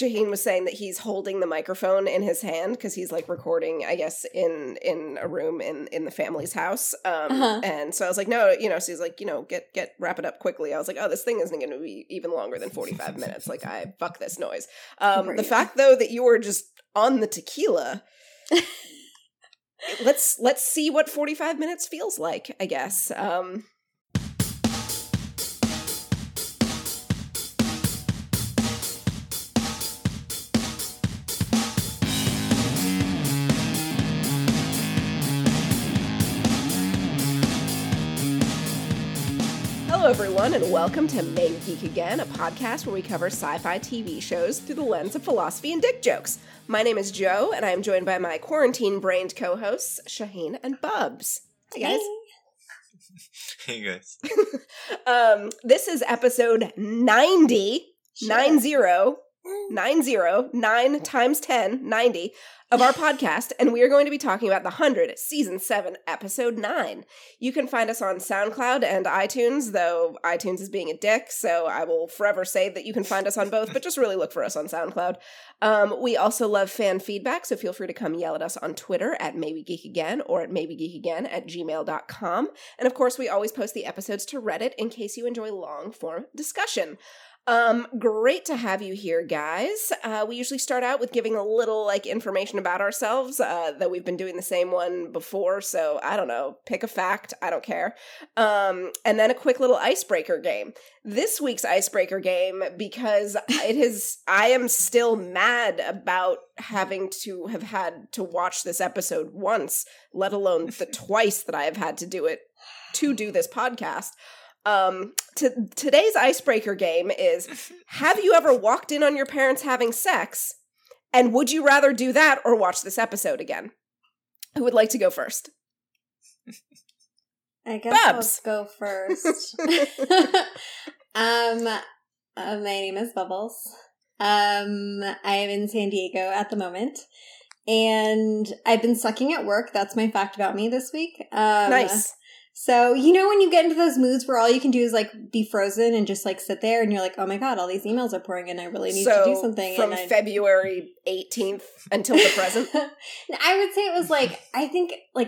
Shaheen was saying that he's holding the microphone in his hand because he's like recording, I guess, in a room in the family's house. And so I was like, no, you know, so he's like, you know, get wrap it up quickly. I was like, oh, this thing isn't going to be even longer than 45 minutes. Like, I fuck this noise. The fact though that you were just on the tequila, let's see what 45 minutes feels like, I guess. Hello everyone, and welcome to Main Geek Again, a podcast where we cover sci-fi TV shows through the lens of philosophy and dick jokes. My name is Joe, and I am joined by my quarantine-brained co-hosts, Shaheen and Bubs. Hi, guys. Hey, guys. This is episode 90, sure. 90, 9 times 10, 90, of our podcast, and we are going to be talking about The 100, Season 7, Episode 9. You can find us on SoundCloud and iTunes, though iTunes is being a dick, so I will forever say that you can find us on both, but just really look for us on SoundCloud. We also love fan feedback, so feel free to come yell at us on Twitter at @maybegeekagain or at @maybegeekagain@gmail.com. And of course, we always post the episodes to Reddit in case you enjoy long-form discussion. Great to have you here, guys. We usually start out with giving a little, information about ourselves, though we've been doing the same one before, so I don't know, pick a fact, I don't care. And then a quick little icebreaker game. This week's icebreaker game, because I am still mad about having to have had to watch this episode once, let alone the twice that I have had to do it to do this podcast. Today's icebreaker game is, have you ever walked in on your parents having sex, and would you rather do that or watch this episode again? Who would like to go first? I guess Bubs. I'll go first. My name is Bubbles. I am in San Diego at the moment, and I've been sucking at work. That's my fact about me this week. Nice. So, you know when you get into those moods where all you can do is, be frozen and just, sit there and you're like, oh, my God, all these emails are pouring in. I really need to do something. So, from February 18th until the present? I would say it was,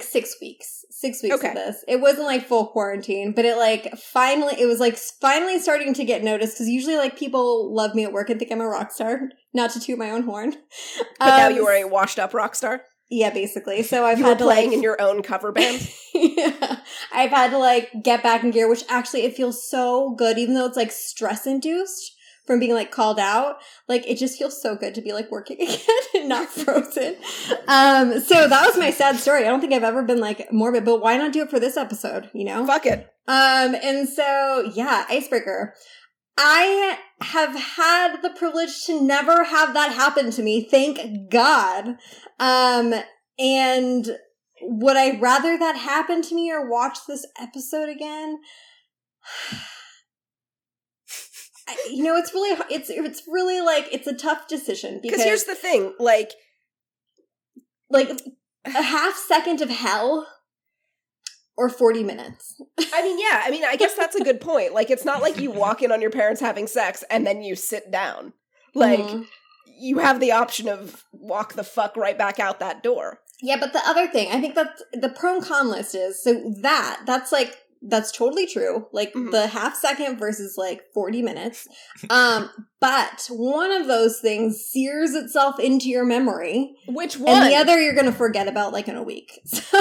6 weeks. 6 weeks of this. It wasn't, full quarantine, but it, finally – it was, finally starting to get noticed because usually, people love me at work and think I'm a rock star, not to toot my own horn. But now you are a washed-up rock star? Yeah, basically. So I've had to playing in your own cover band. Yeah, I've had to get back in gear, which actually it feels so good, even though it's stress induced from being called out. It just feels so good to be working again and not frozen. So that was my sad story. I don't think I've ever been morbid, but why not do it for this episode? You know, fuck it. And so yeah, icebreaker. I have had the privilege to never have that happen to me. Thank God. And would I rather that happen to me or watch this episode again? It's really, it's really it's a tough decision because here's the thing, a half second of hell. Or 40 minutes. I guess that's a good point. It's not like you walk in on your parents having sex and then you sit down. You have the option of walk the fuck right back out that door. Yeah, but the other thing, I think that the pro and con list is, so that's totally true. The half second versus 40 minutes. But one of those things sears itself into your memory. Which one? And the other you're going to forget about in a week. So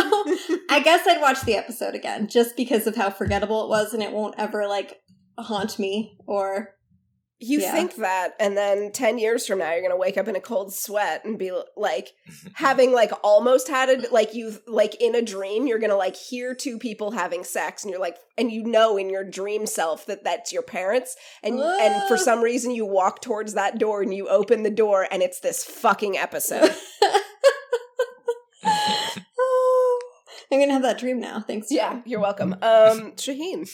I guess I'd watch the episode again just because of how forgettable it was, and it won't ever haunt me or... You think that, and then 10 years from now, you're going to wake up in a cold sweat and be having almost had it, in a dream, you're going to hear two people having sex, and you're and in your dream self that's your parents, and Whoa. And for some reason you walk towards that door and you open the door and it's this fucking episode. I'm going to have that dream now. Thanks. Yeah, you're welcome. Shaheen.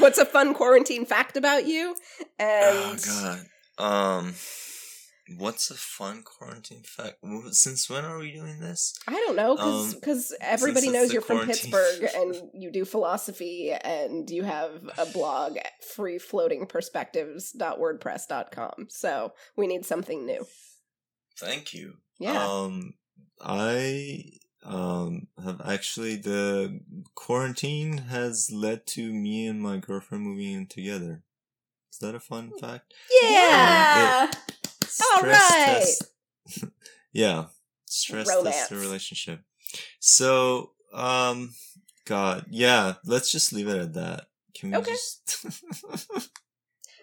What's a fun quarantine fact about you? And oh, God. What's a fun quarantine fact? Since when are we doing this? I don't know, because everybody knows you're from Pittsburgh and you do philosophy and you have a blog at freefloatingperspectives.wordpress.com. So we need something new. Thank you. Yeah. I have actually, the quarantine has led to me and my girlfriend moving in together. Is that a fun fact? Yeah! All right. Test. Yeah. Stress test the relationship. So, God, yeah, let's just leave it at that. Can we just...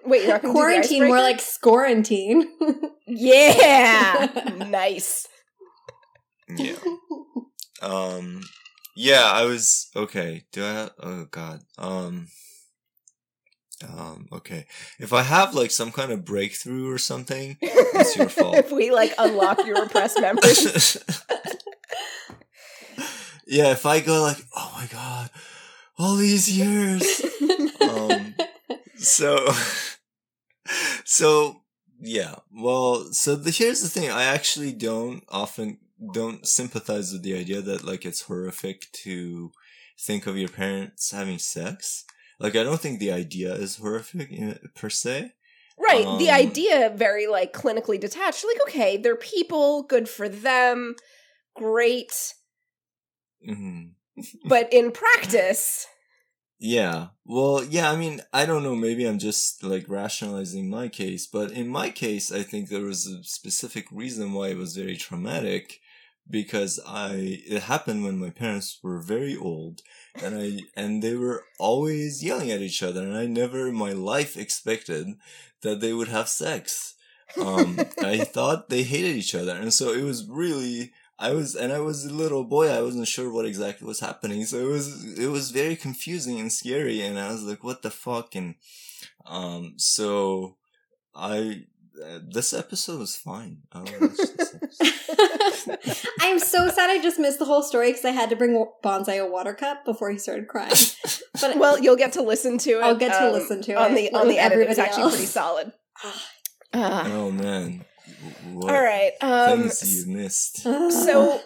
Wait, you're not going to quarantine, do more like scorantine. Yeah. Nice. Yeah. Yeah, I was... Okay, do I... Oh, God. Okay. If I have like some kind of breakthrough or something, it's your fault. If we like unlock your repressed memories. Yeah, if I go like, oh my God, all these years. So yeah. Well, so here's the thing. I actually don't sympathize with the idea that like it's horrific to think of your parents having sex. Like, I don't think the idea is horrific per se. Right. The idea, very, like, clinically detached. Like, okay, they're people. Good for them. Great. Mm-hmm. But in practice... Yeah. Well, yeah, I mean, I don't know. Maybe I'm just, like, rationalizing my case. But in my case, I think there was a specific reason why it was very traumatic. Because it happened when my parents were very old, and they were always yelling at each other, and I never in my life expected that they would have sex. I thought they hated each other, and so it was really, I was a little boy, I wasn't sure what exactly was happening, so it was very confusing and scary, and I was like, what the fuck, and, so, this episode was fine. I don't know this I'm so sad I just missed the whole story because I had to bring Bonsai a water cup before he started crying. But well, you'll get to listen to it. I'll get to listen to it. On the edit, it's actually pretty solid. Oh, man. What all right. Things you missed. So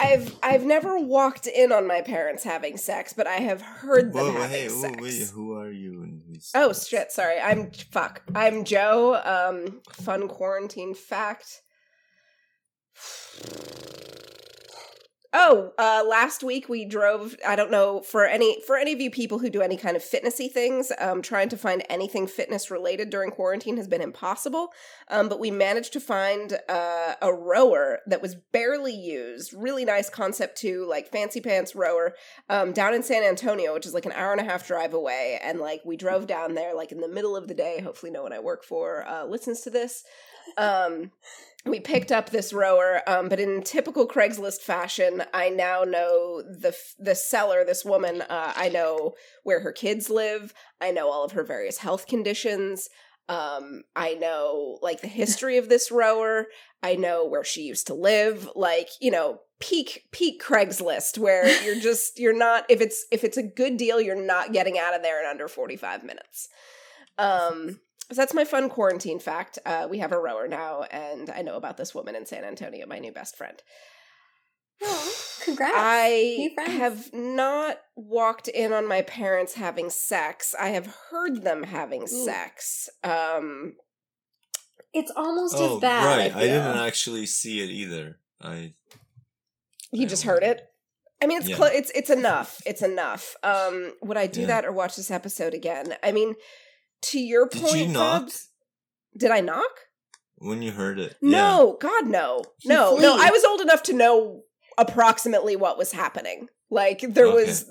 I've never walked in on my parents having sex, but I have heard them sex. Wait, who are you? Oh, shit, sorry. I'm Joe. Fun quarantine fact. Oh, last week we drove, I don't know, for any of you people who do any kind of fitnessy things, trying to find anything fitness related during quarantine has been impossible. But we managed to find a rower that was barely used, really nice concept too, like fancy pants rower, down in San Antonio, which is like an hour and a half drive away. And like we drove down there like in the middle of the day. Hopefully no one I work for listens to this. We picked up this rower, but in typical Craigslist fashion, I now know the seller, this woman, I know where her kids live, I know all of her various health conditions, I know, like, the history of this rower, I know where she used to live, like, you know, peak Craigslist, where you're not, if it's a good deal, you're not getting out of there in under 45 minutes. So that's my fun quarantine fact. We have a rower now, and I know about this woman in San Antonio, my new best friend. Oh, congrats. I have not walked in on my parents having sex. I have heard them having sex. It's almost as bad. Right. I didn't actually see it either. You just heard it? I mean, it's enough. It's enough. Would I do that or watch this episode again? I mean... To your point, did you knock? Bubs, did I knock? When you heard it. No, yeah. God, no. No, I was old enough to know approximately what was happening. Like, there was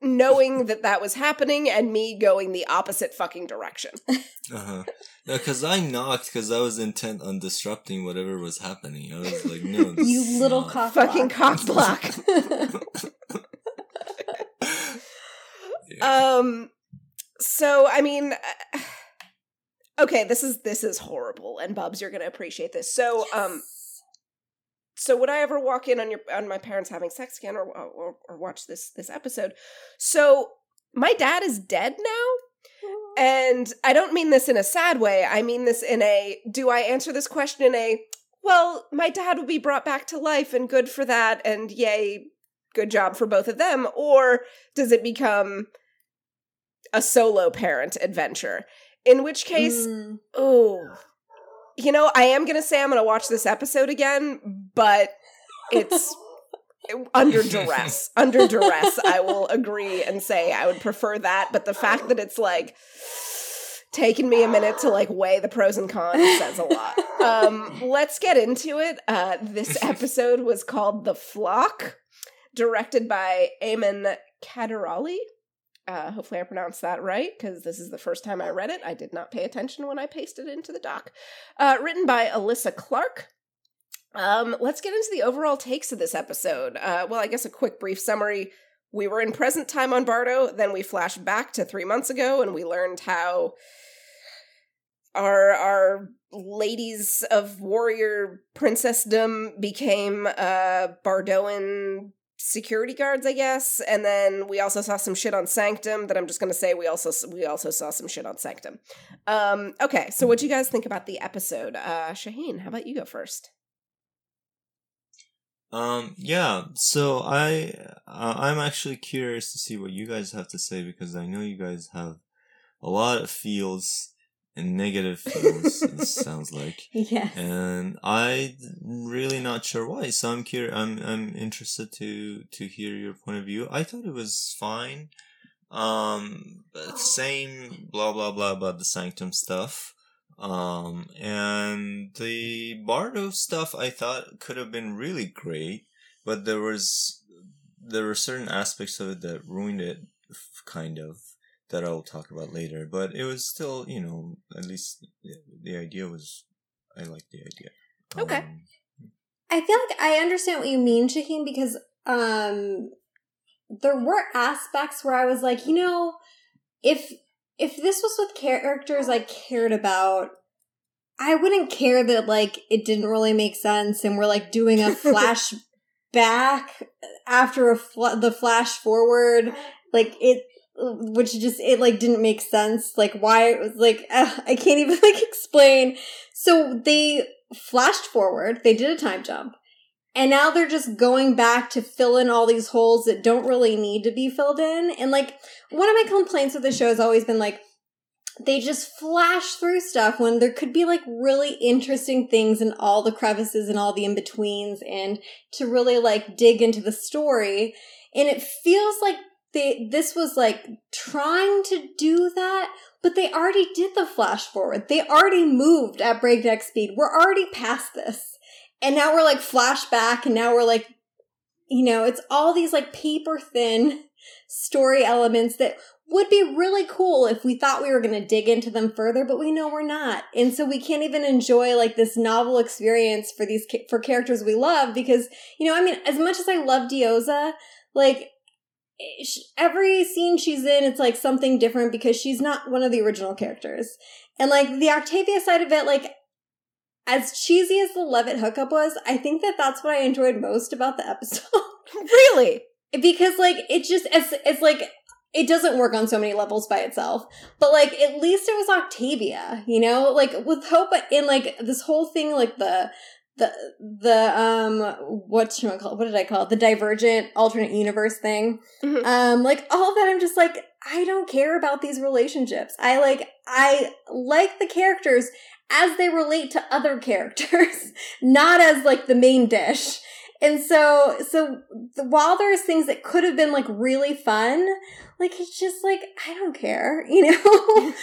knowing that was happening and me going the opposite fucking direction. Uh-huh. No, because I knocked because I was intent on disrupting whatever was happening. I was like, no, this you is little cock fucking cock block. Yeah. So, I mean, okay, this is horrible, and Bubs, you're going to appreciate this. So, yes. So would I ever walk in on my parents having sex again, or watch this episode? So, my dad is dead now, And I don't mean this in a sad way. I mean this in a, do I answer this question in a, well, my dad will be brought back to life and good for that and yay, good job for both of them, or does it become a solo parent adventure? In which case, you know, I am going to say I'm going to watch this episode again, but it's under duress. Under duress, I will agree and say I would prefer that. But the fact that it's like taking me a minute to like weigh the pros and cons says a lot. Let's get into it. This episode was called The Flock, directed by Eamon Catterali. Hopefully I pronounced that right, because this is the first time I read it. I did not pay attention when I pasted it into the doc. Written by Alyssa Clark. Let's get into the overall takes of this episode. Well, I guess a quick brief summary. We were in present time on Bardo, then we flashed back to 3 months ago, and we learned how our ladies of warrior princessdom became Bardoan security guards, I guess. And then we also saw some shit on Sanctum that I'm just going to say we also saw some shit on Sanctum. Okay, so what do you guys think about the episode? Shaheen, how about you go first? Yeah, so I'm actually curious to see what you guys have to say, because I know you guys have a lot of feels and negative feels, it sounds like. Yes. And I'm really not sure why, so I'm curious, I'm interested to hear your point of view. I thought it was fine. Same blah blah blah about the Sanctum stuff. And the Bardo stuff I thought could have been really great, but there were certain aspects of it that ruined it, kind of, that I'll talk about later. But it was still, you know, at least the idea was, I liked the idea. Okay. I feel like I understand what you mean, Shaheen, because there were aspects where I was like, you know, if this was with characters I cared about, I wouldn't care that, like, it didn't really make sense and we're, like, doing a flashback after the flash forward. Like, it didn't make sense. Like, why it was, like, I can't even, like, explain. So they flashed forward. They did a time jump. And now they're just going back to fill in all these holes that don't really need to be filled in. And, like, one of my complaints with the show has always been, like, they just flash through stuff when there could be, like, really interesting things in all the crevices and all the in-betweens and to really, like, dig into the story. And it feels like this was, like, trying to do that, but they already did the flash forward. They already moved at breakneck speed. We're already past this. And now we're, like, flashback, and now we're, like, you know, it's all these, like, paper-thin story elements that would be really cool if we thought we were going to dig into them further, but we know we're not. And so we can't even enjoy, like, this novel experience for these for characters we love because, you know, I mean, as much as I love Diyoza, like, every scene she's in, it's, like, something different because she's not one of the original characters. And, like, the Octavia side of it, like, as cheesy as the Levitt hookup was, I think that's what I enjoyed most about the episode. Really? Because, like, it just, it's like, it doesn't work on so many levels by itself. But, like, at least it was Octavia, you know? Like, with Hope in, like, this whole thing, like, what did I call it? The divergent alternate universe thing. Mm-hmm. Like, all of that, I'm just like, I don't care about these relationships. I like the characters as they relate to other characters, not as, like, the main dish. And so while there's things that could have been, like, really fun, like, it's just, like, I don't care, you know?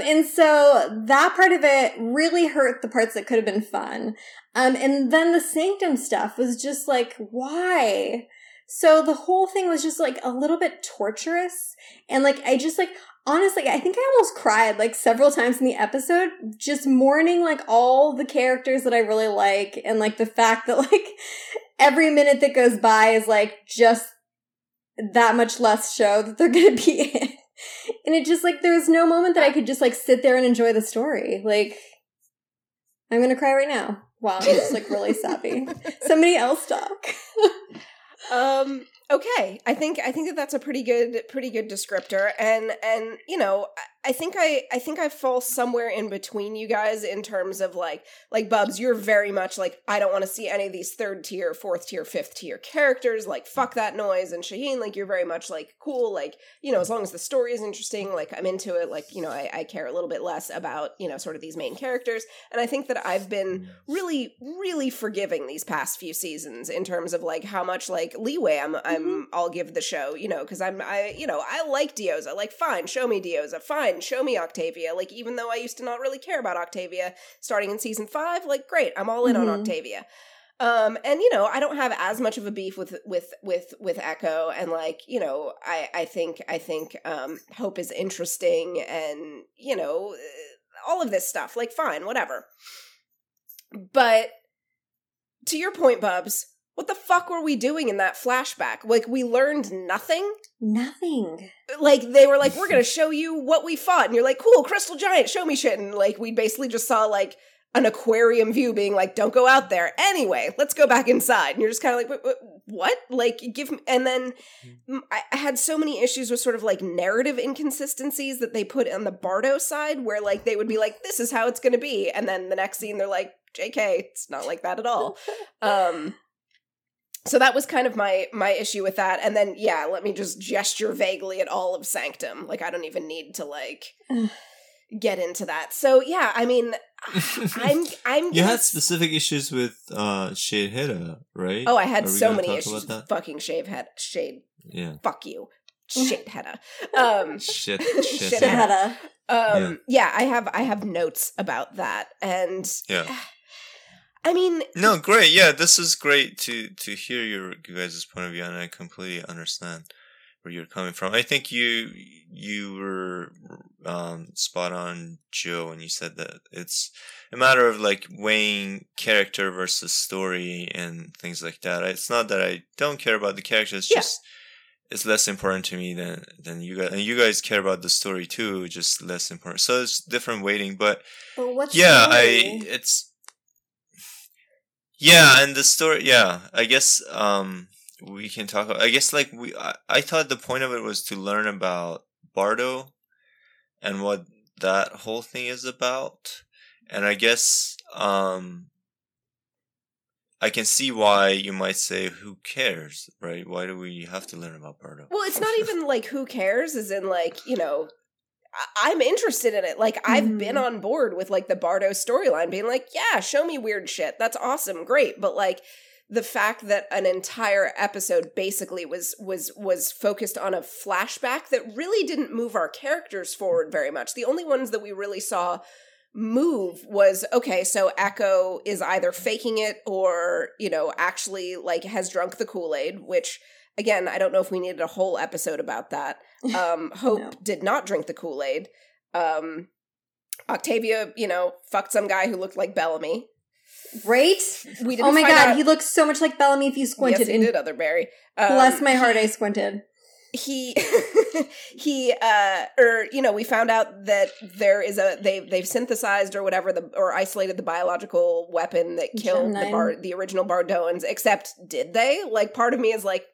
And so that part of it really hurt the parts that could have been fun. And then the Sanctum stuff was just, like, why? So the whole thing was just, like, a little bit torturous. And, like, I just, like, honestly, I think I almost cried, like, several times in the episode, just mourning, like, all the characters that I really like and, like, the fact that, like, every minute that goes by is, like, just that much less show that they're going to be in. And it just, like, there was no moment that I could just, like, sit there and enjoy the story. Like, I'm going to cry right now. Wow, I'm just, like, really sappy. Somebody else talk. Okay, I think that's a pretty good descriptor, and you know, I think I fall somewhere in between you guys in terms of like Bubs, you're very much like, I don't want to see any of these third tier, fourth tier, fifth tier characters, like fuck that noise. And Shaheen, like, you're very much like, cool, like, you know, as long as the story is interesting, like I'm into it, like, you know, I care a little bit less about, you know, sort of these main characters. And I think that I've been really, really forgiving these past few seasons in terms of like how much like leeway I'll give the show, you know, because I like Diyoza, like fine, show me Diyoza, fine. Show me Octavia. Like, even though I used to not really care about Octavia, starting in season 5, like, great, I'm all in on Octavia. And you know, I don't have as much of a beef with Echo, and like, you know, I think Hope is interesting, and you know, all of this stuff. Like, fine, whatever. But to your point, Bubs, what the fuck were we doing in that flashback? Like, we learned nothing? Nothing. Like, they were like, we're going to show you what we fought. And you're like, cool, crystal giant, show me shit. And, like, we basically just saw, like, an aquarium view being like, don't go out there. Anyway, let's go back inside. And you're just kind of like, what? Like, give me... And then I had so many issues with sort of, like, narrative inconsistencies that they put on the Bardo side, where, like, they would be like, this is how it's going to be. And then the next scene, they're like, JK, it's not like that at all. So that was kind of my issue with that. And then, yeah, let me just gesture vaguely at all of Sanctum. Like, I don't even need to, like, get into that. So, yeah, I mean, I'm You had specific issues with Sheidheda, right? Oh, I had so many issues with fucking Shade. Yeah. Fuck you. Sheidheda. Sheidheda. Yeah, I have notes about that. And... yeah. I mean... No, great. Yeah, this is great to hear you guys' point of view, and I completely understand where you're coming from. I think you were spot on, Joe, when you said that it's a matter of, like, weighing character versus story and things like that. It's not that I don't care about the character, it's just... it's less important to me than you guys, and you guys care about the story too, just less important. So it's different weighting, but yeah, it's... yeah, and the story, yeah, I guess we can talk about, I guess, like, I thought the point of it was to learn about Bardo and what that whole thing is about. And I guess I can see why you might say, who cares, right? Why do we have to learn about Bardo? Well, it's not even, like, who cares, as in, like, you know... I'm interested in it. Like, I've been on board with, like, the Bardo storyline being like, yeah, show me weird shit. That's awesome. Great. But, like, the fact that an entire episode basically was focused on a flashback that really didn't move our characters forward very much. The only ones that we really saw move was, okay, so Echo is either faking it or, you know, actually, like, has drunk the Kool-Aid, which... again, I don't know if we needed a whole episode about that. Hope did not drink the Kool-Aid. Octavia, you know, fucked some guy who looked like Bellamy. Right? We didn't. Oh my God, he looks so much like Bellamy if you squinted. Yes, he did, Otherberry. Bless my heart, I squinted. We found out that there is they've synthesized or whatever or isolated the biological weapon that killed the original Bardoans, except did they? Like, part of me is like,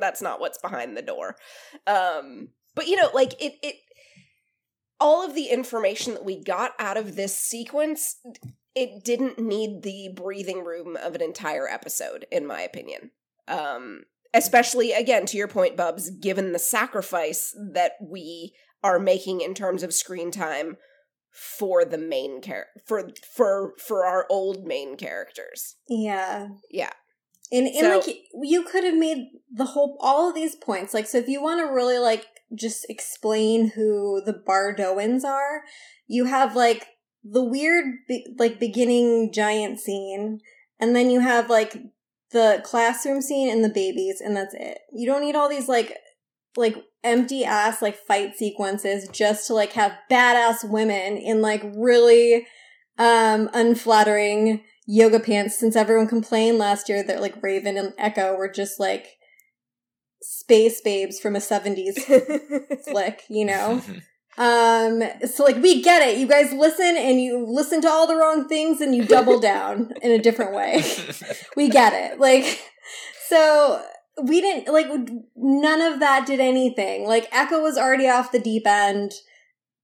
that's not what's behind the door. But, you know, like, it all of the information that we got out of this sequence, it didn't need the breathing room of an entire episode, in my opinion. Especially, again, to your point, Bubs, given the sacrifice that we are making in terms of screen time for the main character, for our old main characters. Yeah. Yeah. And so, like, you could have made all of these points. Like, so if you want to really, like, just explain who the Bardoans are, you have, like, the weird, beginning giant scene, and then you have, like, the classroom scene and the babies, and that's it. You don't need all these, like, empty-ass, like, fight sequences just to, like, have badass women in, like, really unflattering yoga pants, since everyone complained last year that, like, Raven and Echo were just, like, space babes from a 70s flick, you know? So, like, we get it. You guys listen, and you listen to all the wrong things, and you double down in a different way. We get it. Like, so we didn't, like, none of that did anything. Like, Echo was already off the deep end.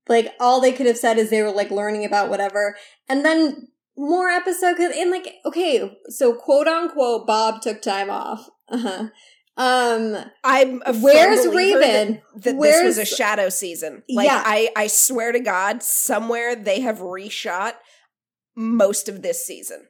Like, all they could have said is they were, like, learning about whatever. And then more episode, and, like, okay, so quote-unquote Bob took time off. Uh-huh. I'm a where's Raven? That where's, this was a shadow season. Like, yeah. I swear to God, somewhere they have reshot most of this season.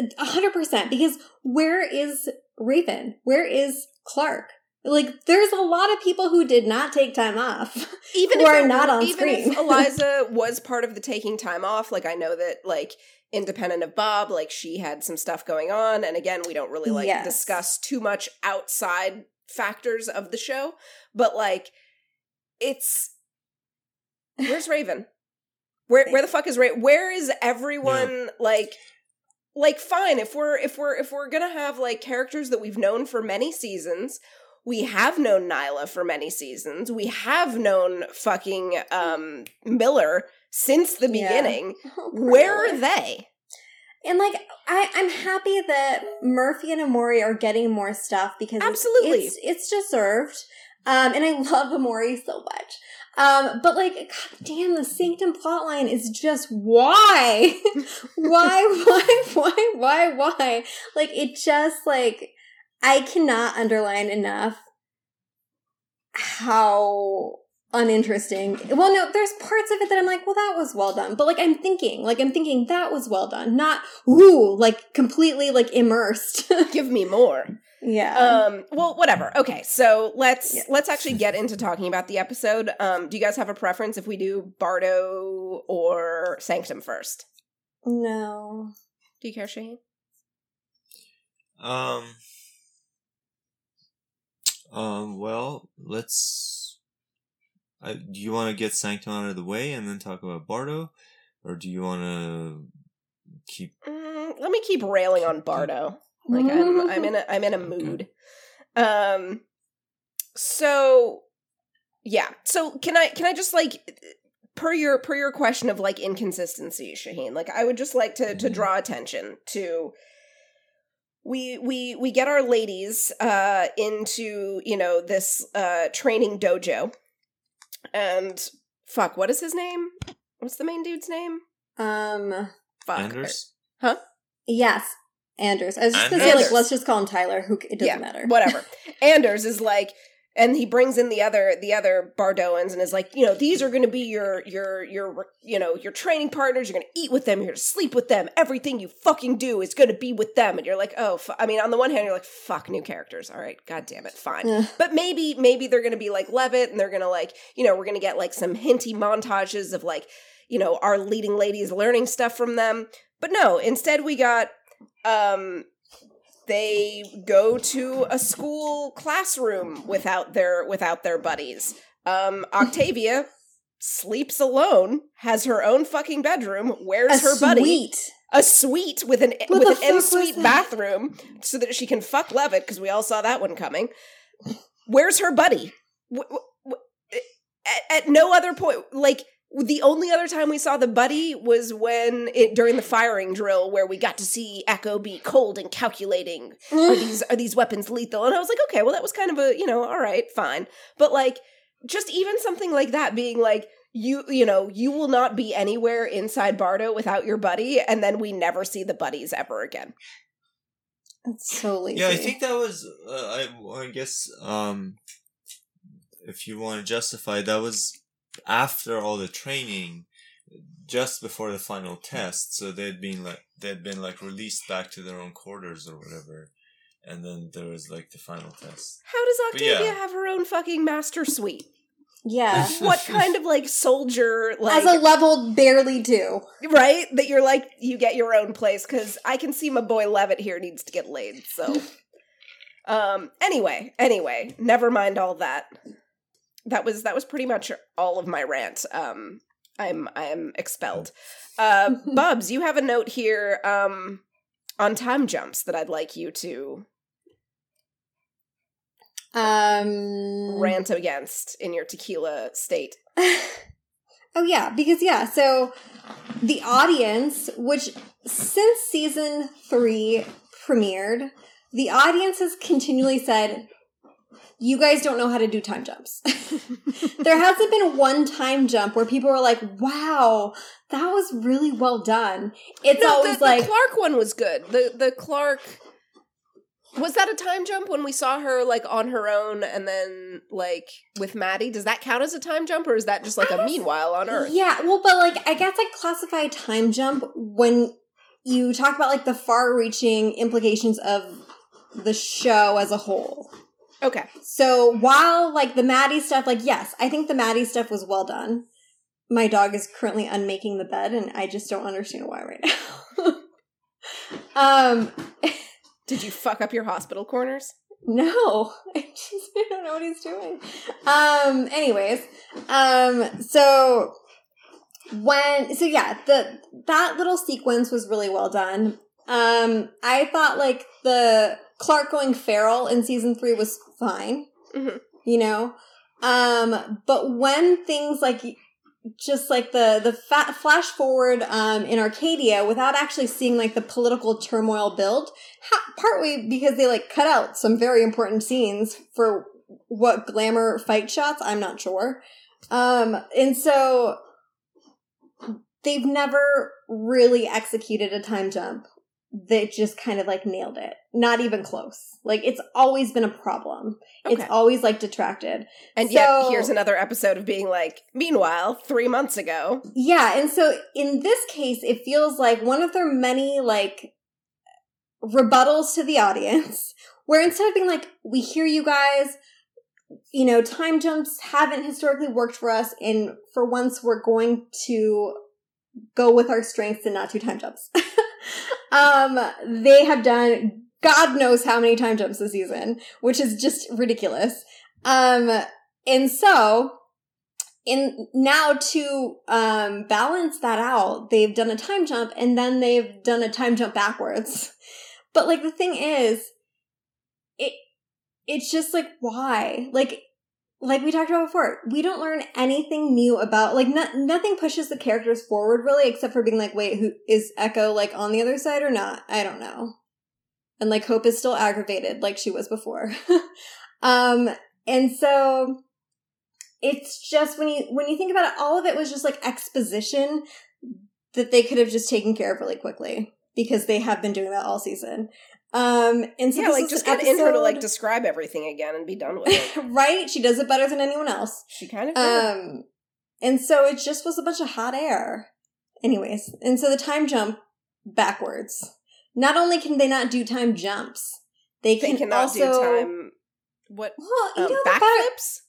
100%. Because where is Raven? Where is Clark? Like, there's a lot of people who did not take time off, even who if are not on screen. Even if Eliza was part of the taking time off, like, I know that, like, independent of Bob, like, she had some stuff going on. And again, we don't really, like, yes. discuss too much outside factors of the show. But, like, it's... Where's Raven? Where the fuck is Raven? Where is everyone, like... Like, fine, if we're gonna have, like, characters that we've known for many seasons... We have known Nyla for many seasons. We have known fucking Miller since the beginning. Yeah. Oh, where are they? And, like, I'm happy that Murphy and Emori are getting more stuff because absolutely. It's deserved. And I love Emori so much. But, like, god damn, the Sanctum plotline is just why? Why? Like, it just, like... I cannot underline enough how uninteresting. Well, no, there's parts of it that I'm like, well, that was well done. But, like, I'm thinking that was well done. Not, ooh, like, completely, like, immersed. Give me more. Yeah. Well, whatever. Okay, so let's actually get into talking about the episode. Do you guys have a preference if we do Bardo or Sanctum first? No. Do you care, Shane? Well, let's... do you want to get Sanctum out of the way and then talk about Bardo? Or do you want to keep... let me keep railing on Bardo. Like, I'm in a mood. So, yeah. So, can I just, like... Per your question of, like, inconsistency, Shaheen, like, I would just like to draw attention to... We get our ladies into, you know, this training dojo, and fuck, what is his name? What's the main dude's name? Fuck. Anders? Huh? Yes, Anders. I was just gonna say, like, let's just call him Tyler. It doesn't matter. Whatever. Anders is like, and he brings in the other Bardoans and is like, you know, these are gonna be your you know, your training partners. You're gonna eat with them. You're gonna sleep with them. Everything you fucking do is gonna be with them. And you're like, oh, I mean, on the one hand, you're like, fuck, new characters. All right, god damn it, fine. Yeah. But maybe they're gonna be like Levitt, and they're gonna, like, you know, we're gonna get, like, some hinty montages of, like, you know, our leading ladies learning stuff from them. But no, instead we got they go to a school classroom without their buddies. Octavia sleeps alone, has her own fucking bedroom. Where's her buddy? A suite with an ensuite bathroom so that she can fuck Levitt, because we all saw that one coming. Where's her buddy? At no other point, like. The only other time we saw the buddy was during the firing drill, where we got to see Echo be cold and calculating. Are these weapons lethal? And I was like, okay, well, that was kind of a, you know, all right, fine. But, like, just even something like that being like, you know, you will not be anywhere inside Bardo without your buddy. And then we never see the buddies ever again. That's so lazy. Yeah, I think that was, I guess, if you want to justify, that was... after all the training, just before the final test, so they'd been released back to their own quarters or whatever, and then there was, like, the final test. How does Octavia have her own fucking master suite? Yeah. What kind of, like, soldier, like... As a level barely do. Right? That you're like, you get your own place, because I can see my boy Levitt here needs to get laid, so... Anyway, never mind all that. That was pretty much all of my rant. I'm expelled. Bubs, you have a note here on time jumps that I'd like you to rant against in your tequila state. Oh, yeah, because, yeah, so the audience, which since season 3 premiered, the audience has continually said... you guys don't know how to do time jumps. There hasn't been one time jump where people were like, wow, that was really well done. It's always the Clark one was good. The Clark, was that a time jump when we saw her like on her own and then like with Madi? Does that count as a time jump or is that just like a meanwhile on Earth? Yeah, well, but like I guess I classify time jump when you talk about like the far-reaching implications of the show as a whole. Okay. So while like the Madi stuff, like yes, I think the Madi stuff was well done. My dog is currently unmaking the bed and I just don't understand why right now. Did you fuck up your hospital corners? No. I don't know what he's doing. That little sequence was really well done. I thought like the Clark going feral in season 3 was fine, mm-hmm. you know? But when things like just like the flash forward in Arcadia without actually seeing like the political turmoil build, partly because they like cut out some very important scenes for what glamour fight shots, I'm not sure. And so they've never really executed a time jump that just kind of like nailed it. Not even close. Like it's always been a problem. Okay. It's always like detracted. And so, yet here's another episode of being like, meanwhile, 3 months ago. Yeah. And so in this case, it feels like one of their many like rebuttals to the audience where instead of being like, we hear you guys, you know, time jumps haven't historically worked for us. And for once, we're going to go with our strengths and not do time jumps. They have done God knows how many time jumps this season, which is just ridiculous. And so now to balance that out, they've done a time jump and then they've done a time jump backwards. But like the thing is, it's just like why? Like we talked about before, we don't learn anything new about, like, nothing pushes the characters forward, really, except for being like, wait, who is Echo, like, on the other side or not? I don't know. And, like, Hope is still aggravated like she was before. And so it's just when you think about it, all of it was just, like, exposition that they could have just taken care of really quickly because they have been doing that all season. And so yeah, like just get Indra to like describe everything again and be done with it. Right? She does it better than anyone else. She kind of did. And so it just was a bunch of hot air. Anyways, and so the time jump backwards. Not only can they not do time jumps, they cannot also do time backflips?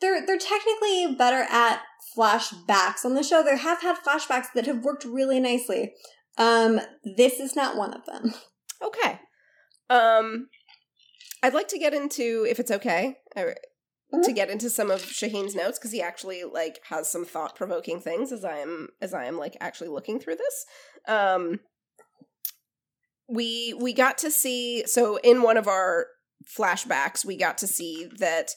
They're technically better at flashbacks on the show. They have had flashbacks that have worked really nicely. This is not one of them. Okay. I'd like to get into, if it's okay, to get into some of Shaheen's notes, because he actually, like, has some thought-provoking things as I am like, actually looking through this. We got to see, so in one of our flashbacks, we got to see that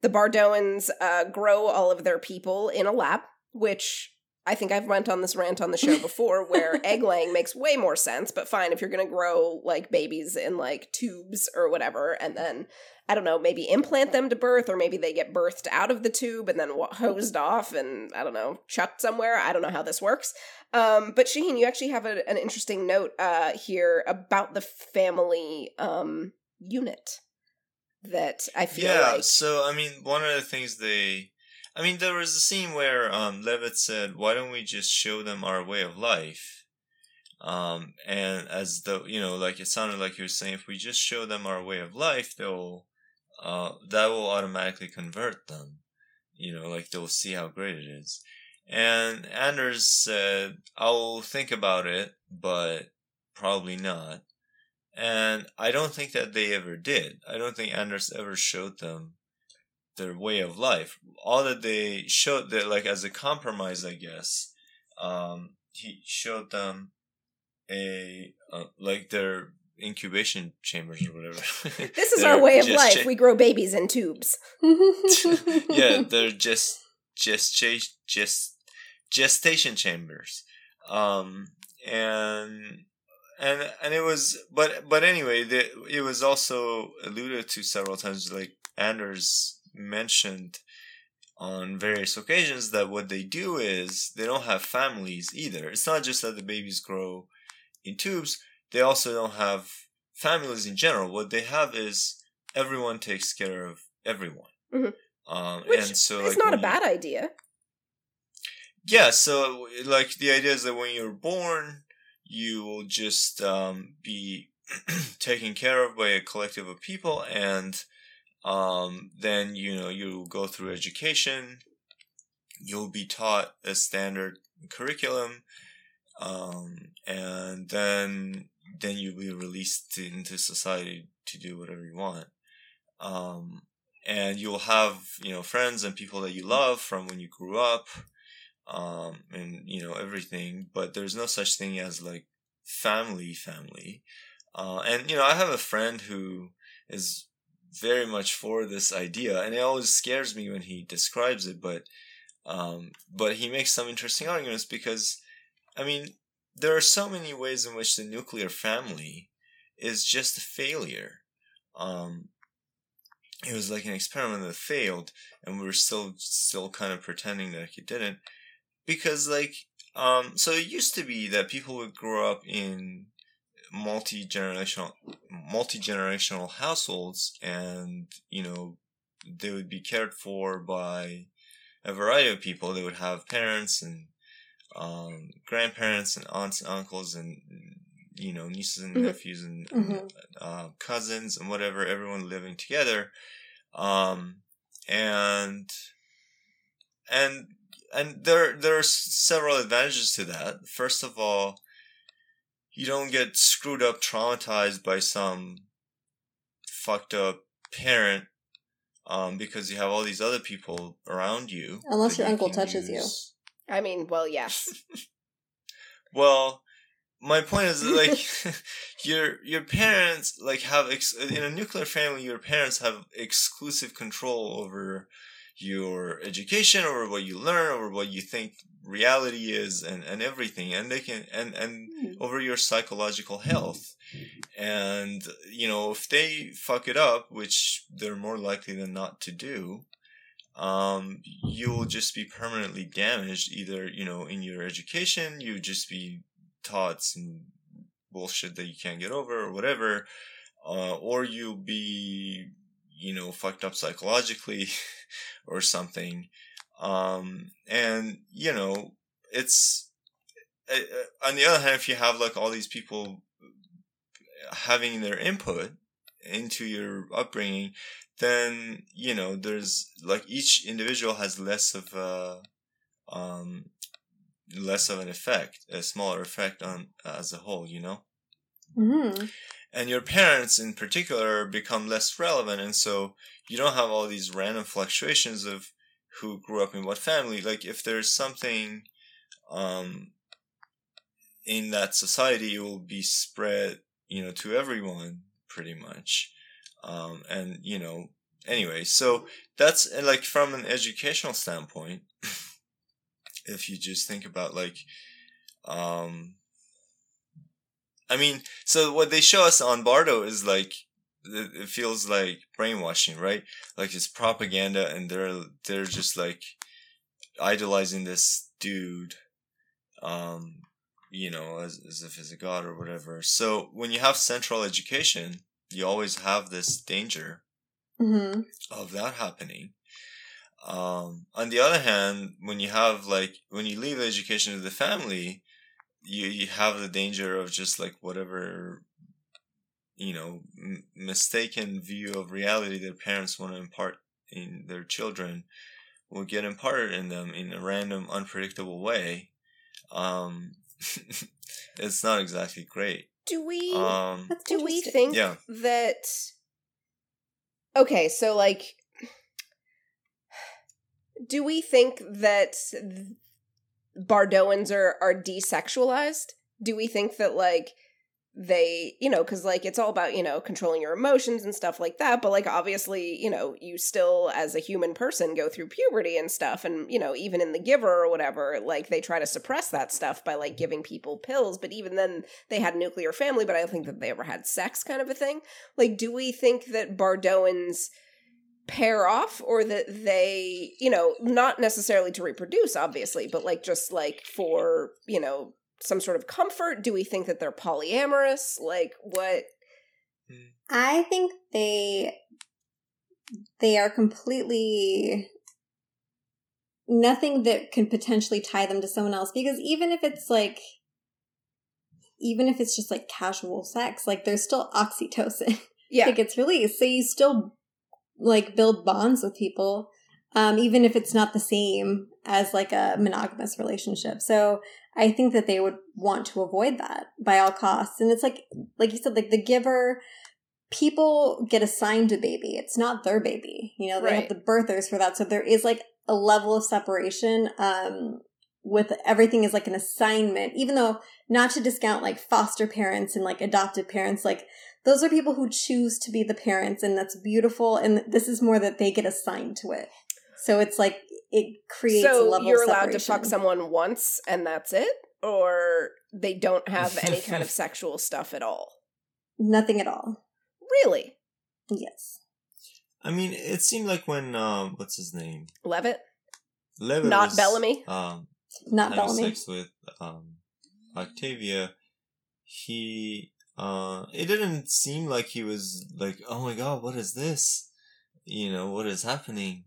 the Bardoans grow all of their people in a lab, which... I think I've went on this rant on the show before where egg laying makes way more sense, but fine, if you're going to grow, like, babies in, like, tubes or whatever, and then, I don't know, maybe implant them to birth, or maybe they get birthed out of the tube and then hosed off and, I don't know, chucked somewhere. I don't know how this works. But Shaheen, you actually have an interesting note here about the family unit that I feel like... Yeah, so, I mean, one of the things there was a scene where Levitt said, why don't we just show them our way of life? And as though, you know, like it sounded like he was saying, if we just show them our way of life, that will automatically convert them. You know, like they'll see how great it is. And Anders said, I'll think about it, but probably not. And I don't think that they ever did. I don't think Anders ever showed them their way of life. All that they showed, that like as a compromise, I guess, he showed them like their incubation chambers or whatever. This is our way of life. We grow babies in tubes. Yeah, they're just gestation chambers, and it was, but anyway, it was also alluded to several times, like Anders mentioned on various occasions that what they do is they don't have families either. It's not just that the babies grow in tubes, they also don't have families in general. What they have is everyone takes care of everyone. Mm-hmm. Which is not a bad idea. Yeah, so like the idea is that when you're born, you will just be taken care of by a collective of people, and then, you know, you go through education, you'll be taught a standard curriculum, and then you'll be released into society to do whatever you want. And you'll have, you know, friends and people that you love from when you grew up, and, you know, everything, but there's no such thing as, like, family. And, you know, I have a friend who is very much for this idea, and it always scares me when he describes it, but he makes some interesting arguments because, I mean, there are so many ways in which the nuclear family is just a failure. It was like an experiment that failed, and we were still kind of pretending that it didn't, because, like, so it used to be that people would grow up in multi-generational households, and, you know, they would be cared for by a variety of people. They would have parents and grandparents and aunts and uncles and, you know, nieces and mm-hmm. nephews and mm-hmm. Cousins and whatever, everyone living together, and there are several advantages to that. First of all, you don't get screwed up, traumatized by some fucked up parent, because you have all these other people around you. Unless your uncle touches you. I mean, well, yes. Well, my point is, like, your parents, like, have, in a nuclear family, your parents have exclusive control over your education, over what you learn, over what you think reality is, and everything, and they can and over your psychological health. And, you know, if they fuck it up, which they're more likely than not to do, you will just be permanently damaged. Either, you know, in your education, you just be taught some bullshit that you can't get over or whatever, or you'll be, you know, fucked up psychologically or something. And, you know, it's, on the other hand, if you have, like, all these people having their input into your upbringing, then, you know, there's, like, each individual has less of an effect, a smaller effect on as a whole, you know? Mm-hmm. And your parents in particular become less relevant, and so you don't have all these random fluctuations of who grew up in what family. Like, if there's something in that society, it will be spread, you know, to everyone pretty much. And, you know, anyway, so that's, like, from an educational standpoint, if you just think about, like, I mean, so what they show us on Bardo is, like, it feels like brainwashing, right? Like, it's propaganda, and they're just, like, idolizing this dude, you know, as if he's a god or whatever. So when you have central education, you always have this danger mm-hmm. of that happening. On the other hand, when you have, like, when you leave education to the family, you have the danger of just, like, whatever, you know, mistaken view of reality that parents want to impart in their children will get imparted in them in a random, unpredictable way. It's not exactly great. Do we think yeah. that... Okay, so, like, do we think that Bardoans are desexualized? Do we think that, like, they, you know, because, like, it's all about, you know, controlling your emotions and stuff like that, but, like, obviously, you know, you still as a human person go through puberty and stuff, and, you know, even in The Giver or whatever, like, they try to suppress that stuff by, like, giving people pills, but even then they had a nuclear family, but I don't think that they ever had sex, kind of a thing. Like, do we think that Bardoans pair off, or that they, you know, not necessarily to reproduce, obviously, but like just like for, you know, some sort of comfort? Do we think that they're polyamorous? Like, what? I think they are completely nothing that can potentially tie them to someone else, because even if it's like, even if it's just like casual sex, like there's still oxytocin that gets released. So you still like build bonds with people, even if it's not the same as like a monogamous relationship. So I think that they would want to avoid that by all costs. And it's like you said, like The Giver, people get assigned a baby. It's not their baby. You know, they have the birthers for that. So there is like a level of separation, with everything is like an assignment, even though not to discount like foster parents and like adoptive parents, like those are people who choose to be the parents, and that's beautiful. And this is more that they get assigned to it. So it's like, it creates a level of separation. So you're allowed to fuck someone once and that's it? Or they don't have any kind of sexual stuff at all? Nothing at all. Really? Yes. I mean, it seemed like when, what's his name? Levitt Not was, Bellamy? Not Bellamy. Sex with Octavia, he, it didn't seem like he was like, oh my god, what is this? You know, what is happening?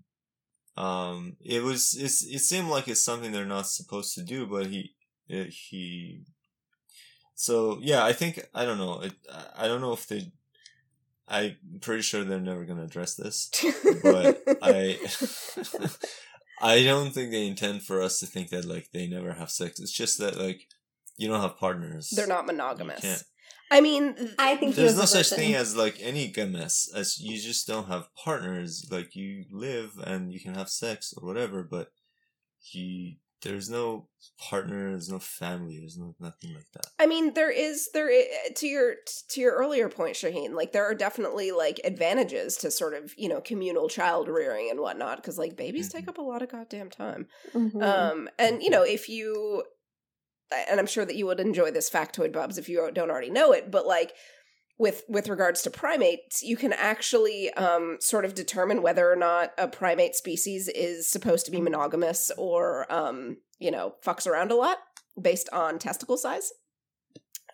It seemed like it's something they're not supposed to do, but he, so yeah, I think, I don't know. I don't know if they, I'm pretty sure they're never going to address this, but I don't think they intend for us to think that like they never have sex. It's just that like you don't have partners. They're not monogamous. I mean, I think there's no such thing as like any games, as you just don't have partners. Like you live and you can have sex or whatever, but there's no partner, there's no family, there's no nothing like that. I mean, there is to your earlier point, Shaheen. Like there are definitely like advantages to sort of, you know, communal child rearing and whatnot, because like babies take up a lot of goddamn time. Mm-hmm. And you know, if you. And I'm sure that you would enjoy this factoid, Bobs, if you don't already know it, but like with regards to primates, you can actually sort of determine whether or not a primate species is supposed to be monogamous or, you know, fucks around a lot based on testicle size.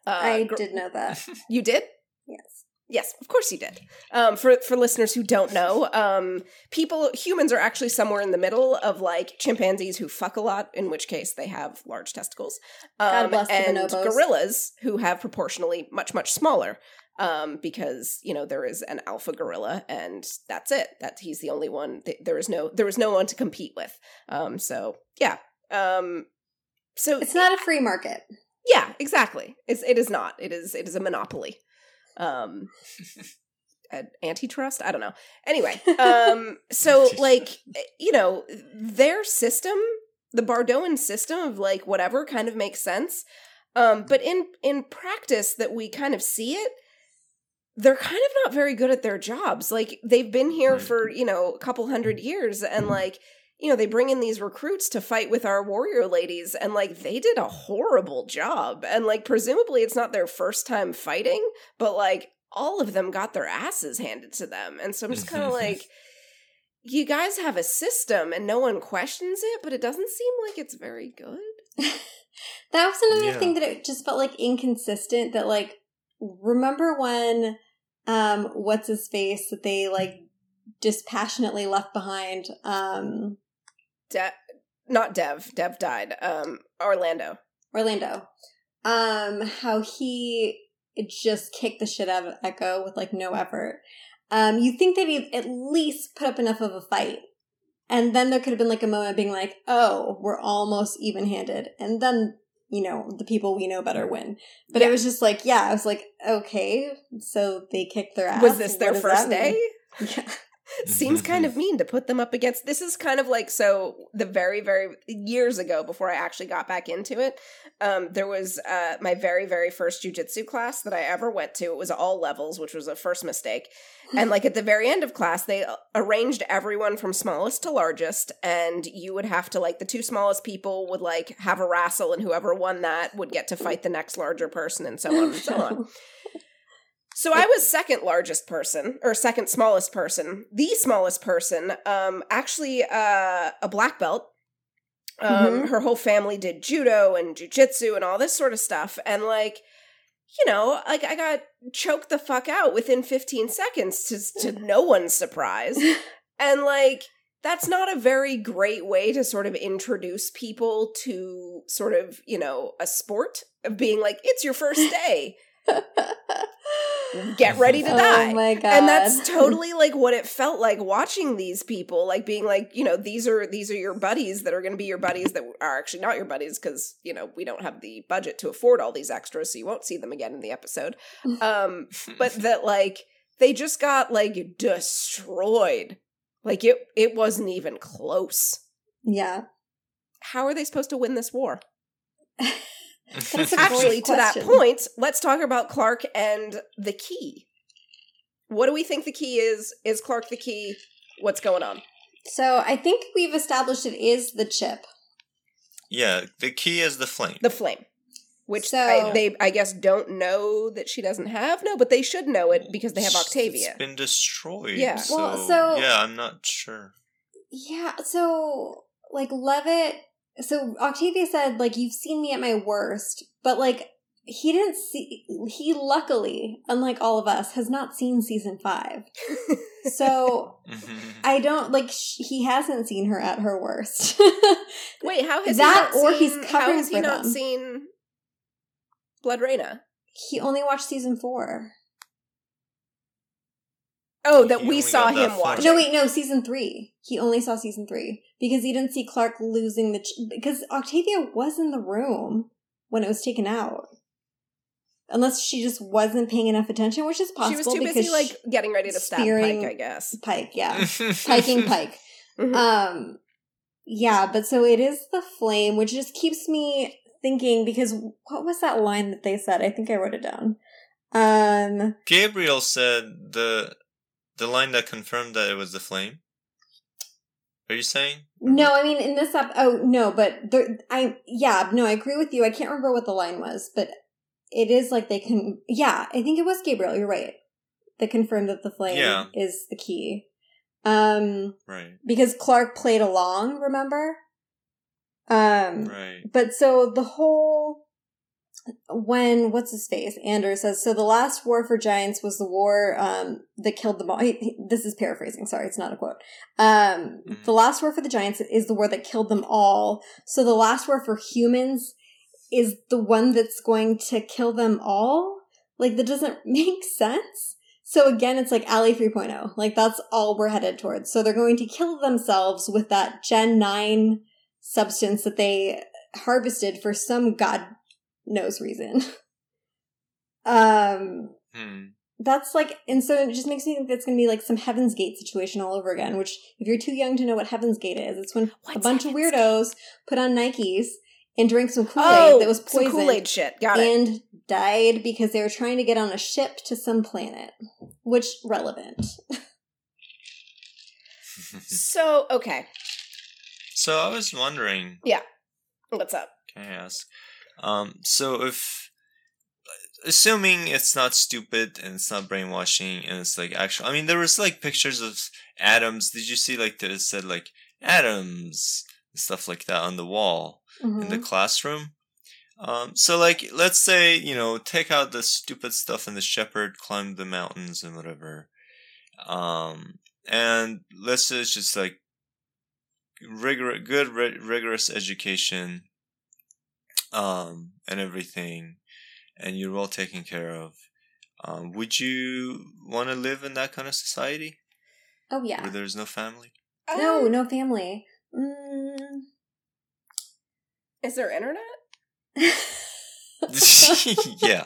I did know that. You did? Yes. Yes, of course you did. For listeners who don't know, humans are actually somewhere in the middle of like chimpanzees who fuck a lot, in which case they have large testicles, God bless and the bonobos. Gorillas who have proportionally much, much smaller, because, you know, there is an alpha gorilla and that's it. That he's the only one. There was no one to compete with. So yeah. So it's not a free market. Yeah, exactly. It is not. It is a monopoly. Antitrust? I don't know. Anyway, so like, you know, their system, the Bardoan system of like whatever kind of makes sense. But in practice that we kind of see it, they're kind of not very good at their jobs. Like they've been here for, you know, a couple hundred years and like, you know, they bring in these recruits to fight with our warrior ladies and like they did a horrible job. And like presumably it's not their first time fighting, but like all of them got their asses handed to them. And so I'm just kind of like, you guys have a system and no one questions it, but it doesn't seem like it's very good. That was another thing that it just felt like inconsistent, that like, remember when what's his face that they like dispassionately left behind, Dev died. Orlando. How he just kicked the shit out of Echo with like no effort. You think that he'd at least put up enough of a fight, and then there could have been like a moment of being like, "Oh, we're almost even-handed," and then, you know, the people we know better win. But it was just like, I was like, okay, so they kicked their ass. Was this their first day? Yeah. Seems kind of mean to put them up against. This is kind of like, so the very, very years ago before I actually got back into it, there was my very, very first jujitsu class that I ever went to. It was all levels, which was a first mistake. And like at the very end of class, they arranged everyone from smallest to largest. And you would have to like, the two smallest people would like have a wrestle, and whoever won that would get to fight the next larger person, and so on and so on. So I was second largest person, or second smallest person. The smallest person, actually a black belt. Her whole family did judo and jujitsu and all this sort of stuff. And like, you know, like I got choked the fuck out within 15 seconds to no one's surprise. And like, that's not a very great way to sort of introduce people to sort of, you know, a sport of being like, it's your first day. Get ready to die. Oh my God. And that's totally like what it felt like watching these people, like being like, you know, these are your buddies that are going to be your buddies that are actually not your buddies because, you know, we don't have the budget to afford all these extras, so you won't see them again in the episode. But that like they just got like destroyed. Like it wasn't even close. Yeah. How are they supposed to win this war? Actually, to that point, let's talk about Clark and the key. What do we think the key is? Is Clark the key? What's going on? So I think we've established it is the chip. Yeah, the key is the flame. The flame. Which I guess don't know that she doesn't have. No, but they should know it because they have Octavia. It's been destroyed. Yeah. Yeah, I'm not sure. Yeah, so like Levitt. So Octavia said, like, you've seen me at my worst, but, like, he luckily, unlike all of us, has not seen season 5. So I don't, like, he hasn't seen her at her worst. Wait, how has that, he not or seen, he's covering how has he not them. Seen Blood Raina? He only watched season 4. Oh, that we saw him watch. No, wait, no, season 3. He only saw season 3 because he didn't see Clark losing because Octavia was in the room when it was taken out. Unless she just wasn't paying enough attention, which is possible. She was too busy, like, getting ready to stab Pike, I guess. Pike, yeah. Piking Pike. Mm-hmm. Yeah, but so it is the flame, which just keeps me thinking because what was that line that they said? I think I wrote it down. Gabriel said the line that confirmed that it was the flame? Are you saying? No, I mean, in this oh, no, but I agree with you. I can't remember what the line was, but it is like they can, yeah, I think it was Gabriel, you're right, that confirmed that the flame is the key. Right. Because Clark played along, remember? Right. But so the whole... When what's his face? Anders says, so the last war for giants was the war that killed them all. This is paraphrasing. Sorry, it's not a quote. The last war for the giants is the war that killed them all. So the last war for humans is the one that's going to kill them all. Like, that doesn't make sense. So again, it's like Ally 3.0. Like, that's all we're headed towards. So they're going to kill themselves with that Gen 9 substance that they harvested for some god knows reason. That's like, and so it just makes me think that's gonna be like some Heaven's Gate situation all over again, which if you're too young to know what Heaven's Gate is, it's when a bunch of weirdos put on Nikes and drank some Kool-Aid that was poisoned. Some Kool-Aid shit, got it. And died because they were trying to get on a ship to some planet. Which, relevant. So, okay. So I was wondering. Yeah. What's up? Can I ask? So if, assuming it's not stupid and it's not brainwashing and it's like actual, I mean, there was like pictures of atoms. Did you see like that it said like atoms and stuff like that on the wall in the classroom? So like, let's say, you know, take out the stupid stuff and the shepherd climbed the mountains and whatever. And let's say it's just like rigorous education. And everything, and you're well taken care of. Would you want to live in that kind of society? Oh, yeah. Where there's no family? No family. Is there internet? Yeah.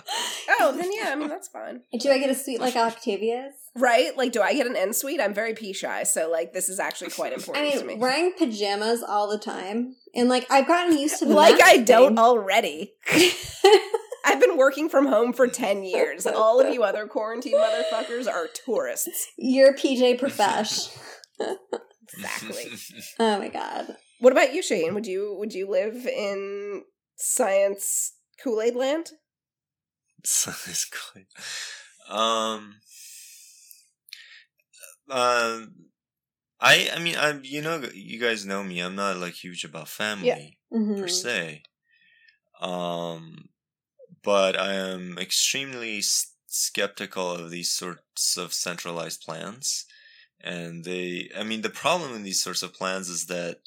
Oh, then yeah, I mean, that's fine. Do I get a suite like Octavia's? Right? Like, do I get an N suite? I'm very pea-shy, so, like, this is actually quite important to me. Wearing pajamas all the time. And, like, I've gotten used to the like, I don't already. I've been working from home for 10 years. All of you other quarantine motherfuckers are tourists. You're PJ Profesh. Exactly. Oh, my God. What about you, Shane? Would you live in science Kool-Aid land? Science Kool-Aid. I mean, you know, you guys know me. I'm not like huge about family per se. But I am extremely skeptical of these sorts of centralized plans. And the problem in these sorts of plans is that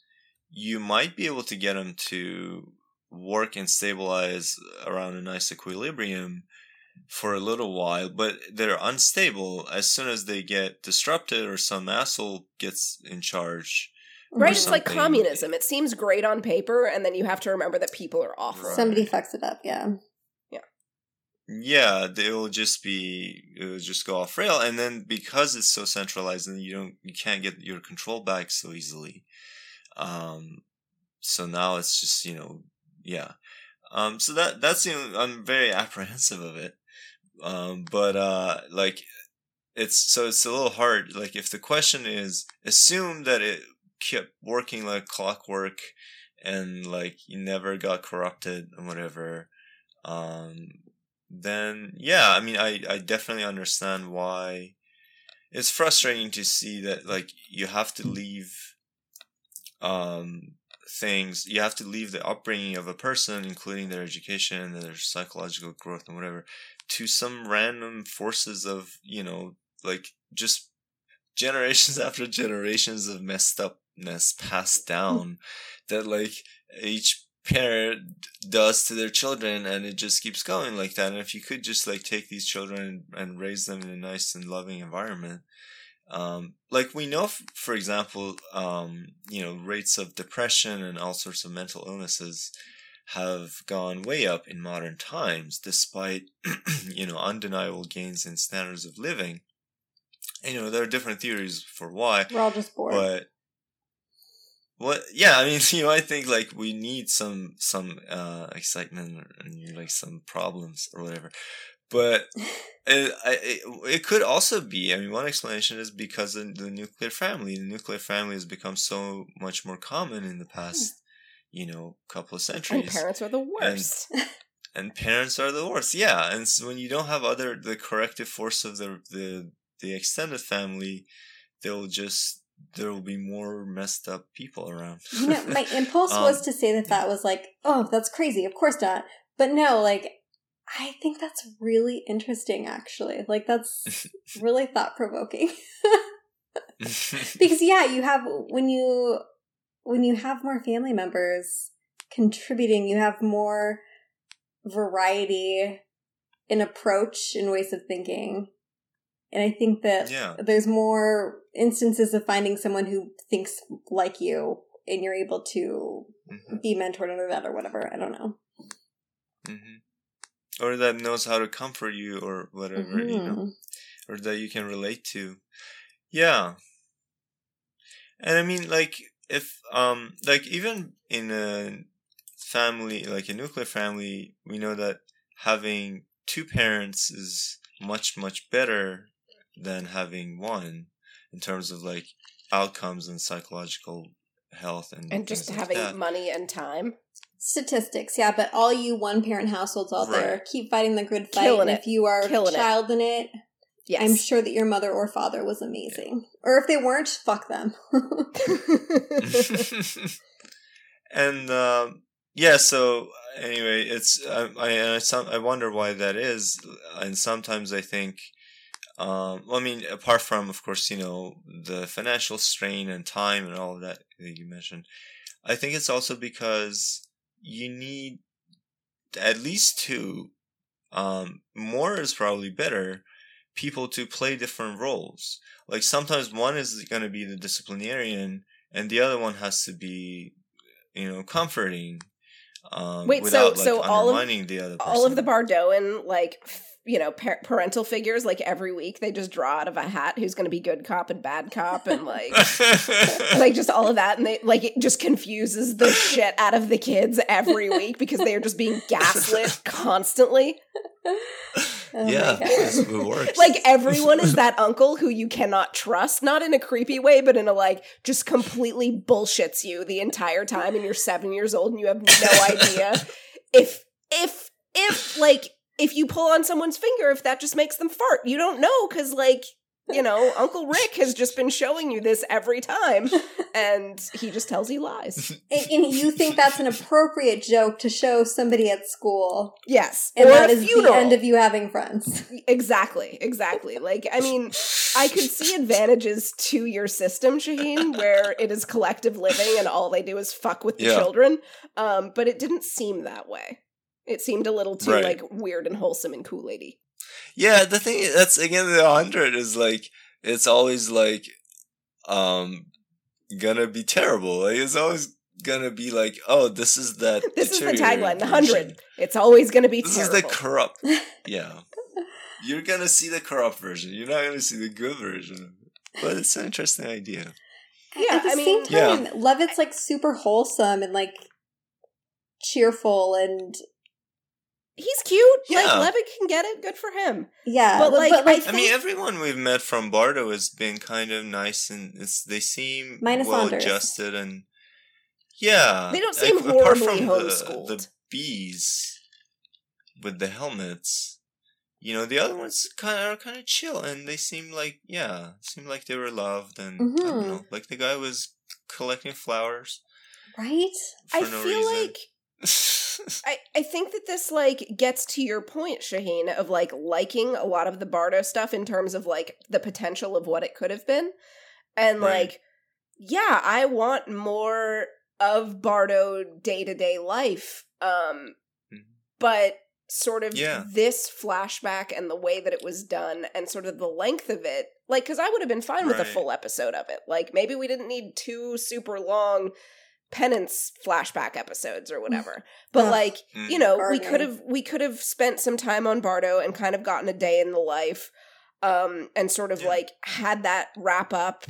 you might be able to get them to work and stabilize around a nice equilibrium for a little while, but they're unstable as soon as they get disrupted or some asshole gets in charge. Right, it's like communism. It seems great on paper, and then you have to remember that people are awful. Right. Somebody fucks it up, Yeah, it'll just go off rail, and then because it's so centralized, and you can't get your control back so easily. So now it's just so that's I'm very apprehensive of it. It's a little hard. Like, if the question is assume that it kept working like clockwork, and like you never got corrupted and whatever. Then, I definitely understand why it's frustrating to see that, like, you have to leave things, you have to leave the upbringing of a person, including their education and their psychological growth and whatever, to some random forces of, just generations after generations of messed upness passed down that, like, each parent does to their children, and it just keeps going like that. And if you could just like take these children and raise them in a nice and loving environment, we know, for example, rates of depression and all sorts of mental illnesses have gone way up in modern times, despite undeniable gains in standards of living. There are different theories for why. We're all just bored, but I think like we need some excitement and like some problems or whatever, but it could also be. I mean, one explanation is because of the nuclear family. The nuclear family has become so much more common in the past, couple of centuries. And parents are the worst. And parents are the worst. Yeah, and so when you don't have the corrective force of the extended family, there will be more messed up people around. My impulse was to say that was like, oh, that's crazy. Of course not. But no, like, I think that's really interesting, actually. Like, that's really thought-provoking. Because, you have, when you have more family members contributing, you have more variety in approach and ways of thinking. And I think that there's more instances of finding someone who thinks like you, and you're able to be mentored under that or whatever. I don't know. Mm-hmm. Or that knows how to comfort you or whatever, or that you can relate to. Yeah. And I mean, like, if, even in a family, like a nuclear family, we know that having two parents is much, much better than having one in terms of like outcomes and psychological health and just having like money and time. Statistics, but all you one-parent households out there, keep fighting the good fight. And if you are a child in it, I'm sure that your mother or father was amazing. Or if they weren't, fuck them. And so anyway, it's I wonder why that is, and sometimes I think. Apart from, of course, the financial strain and time and all of that that you mentioned, I think it's also because you need at least two, more is probably better, people to play different roles. Like, sometimes one is going to be the disciplinarian and the other one has to be, comforting. Undermining the other person. All of the Bardo and parental figures, like, every week they just draw out of a hat who's going to be good cop and bad cop and like like just all of that, and they like it just confuses the shit out of the kids every week because they are just being gaslit constantly. It works. Like, everyone is that uncle who you cannot trust, not in a creepy way, but in a like just completely bullshits you the entire time, and you're 7 years old and you have no idea if if you pull on someone's finger, if that just makes them fart. You don't know because, like, you know, Uncle Rick has just been showing you this every time, and he just tells you lies. And you think that's an appropriate joke to show somebody at school. Yes. And or that is funeral. The end of you having friends. Exactly, exactly. Like, I mean, I could see advantages to your system, Shaheen, where it is collective living and all they do is fuck with the children, but it didn't seem that way. It seemed a little too, like, weird and wholesome and cool-lady. Yeah, the thing that's, again, the 100 is, like, it's always, like, gonna be terrible. Like, it's always gonna be, like, oh, this is that. This is the tagline, the 100. It's always gonna be terrible. This is the corrupt. Yeah. You're gonna see the corrupt version. You're not gonna see the good version. But it's an interesting idea. Yeah, At the same time, Levitt's, like, super wholesome and, like, cheerful and... He's cute. Yeah. Like, Levitt can get it. Good for him. Yeah. But I mean, everyone we've met from Bardo has been kind of nice, and they seem well-adjusted. And yeah. They don't seem horribly homeschooled. The bees with the helmets. You know, the other ones are kind of chill, and they seem like they were loved. And, I don't know, like, the guy was collecting flowers. Right? I feel like... I think that this, like, gets to your point, Shaheen, of, like, liking a lot of the Bardo stuff in terms of, like, the potential of what it could have been. And, like, yeah, I want more of Bardo day-to-day life. But sort of this flashback and the way that it was done and sort of the length of it, like, because I would have been fine with a full episode of it. Like, maybe we didn't need two super long penance flashback episodes or whatever, but like, you know, we could have spent some time on Bardo and kind of gotten a day in the life, and sort of like had that wrap up,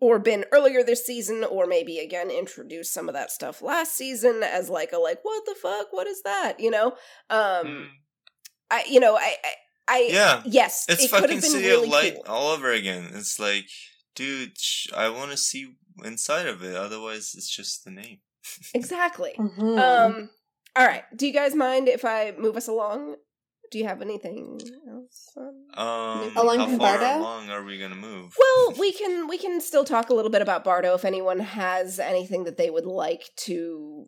or been earlier this season, or maybe again introduced some of that stuff last season as like a what the fuck, what is that, you know? Yes, it's it fucking City really of Light cool. all over again. It's like, dude, I want to see inside of it, otherwise it's just the name. Exactly. All right, do you guys mind if I move us along? Do you have anything else along how far Bardo? Along are we gonna move? Well, we can still talk a little bit about Bardo if anyone has anything that they would like to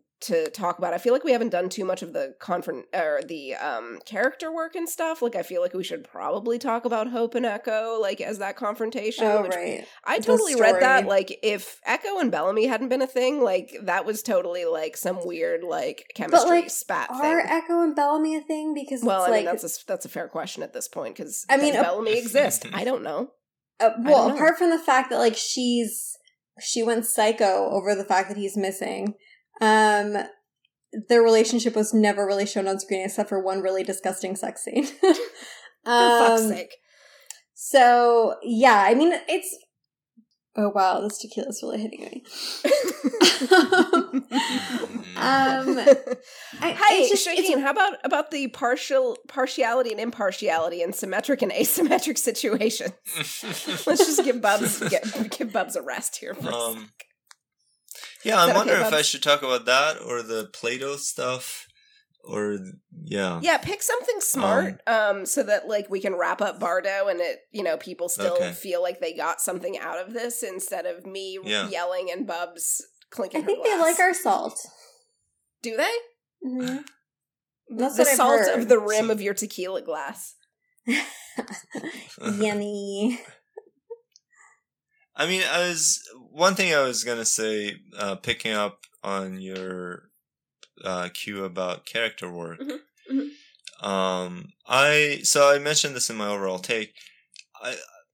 talk about. I feel like we haven't done too much of the character work and stuff. Like, I feel like we should probably talk about Hope and Echo, like, as that confrontation. Oh, right. I totally read that. Like, if Echo and Bellamy hadn't been a thing, like, that was totally, like, some weird, like, chemistry spat thing. Are Echo and Bellamy a thing? Because it's, well, I mean, that's a fair question at this point, because Bellamy exists. I don't know. Apart from the fact that, like, she went psycho over the fact that he's missing. Their relationship was never really shown on screen except for one really disgusting sex scene. For fuck's sake. So, yeah, I mean, it's... Oh, wow, this tequila's really hitting me. Hey, Shaheen, how about the partiality and impartiality in symmetric and asymmetric situations? Let's just give Bubs a rest here for a second. Yeah, I'm wondering if I should talk about that or the Play-Doh stuff or, Yeah, pick something smart so that, like, we can wrap up Bardo and it, you know, people still feel like they got something out of this instead of me yelling and Bubs clinking her glass. I think they like our salt. Do they? Mm-hmm. That's the salt of the rim of your tequila glass. Yummy. I mean, one thing I was going to say, picking up on your cue about character work. Mm-hmm. Mm-hmm. I mentioned this in my overall take.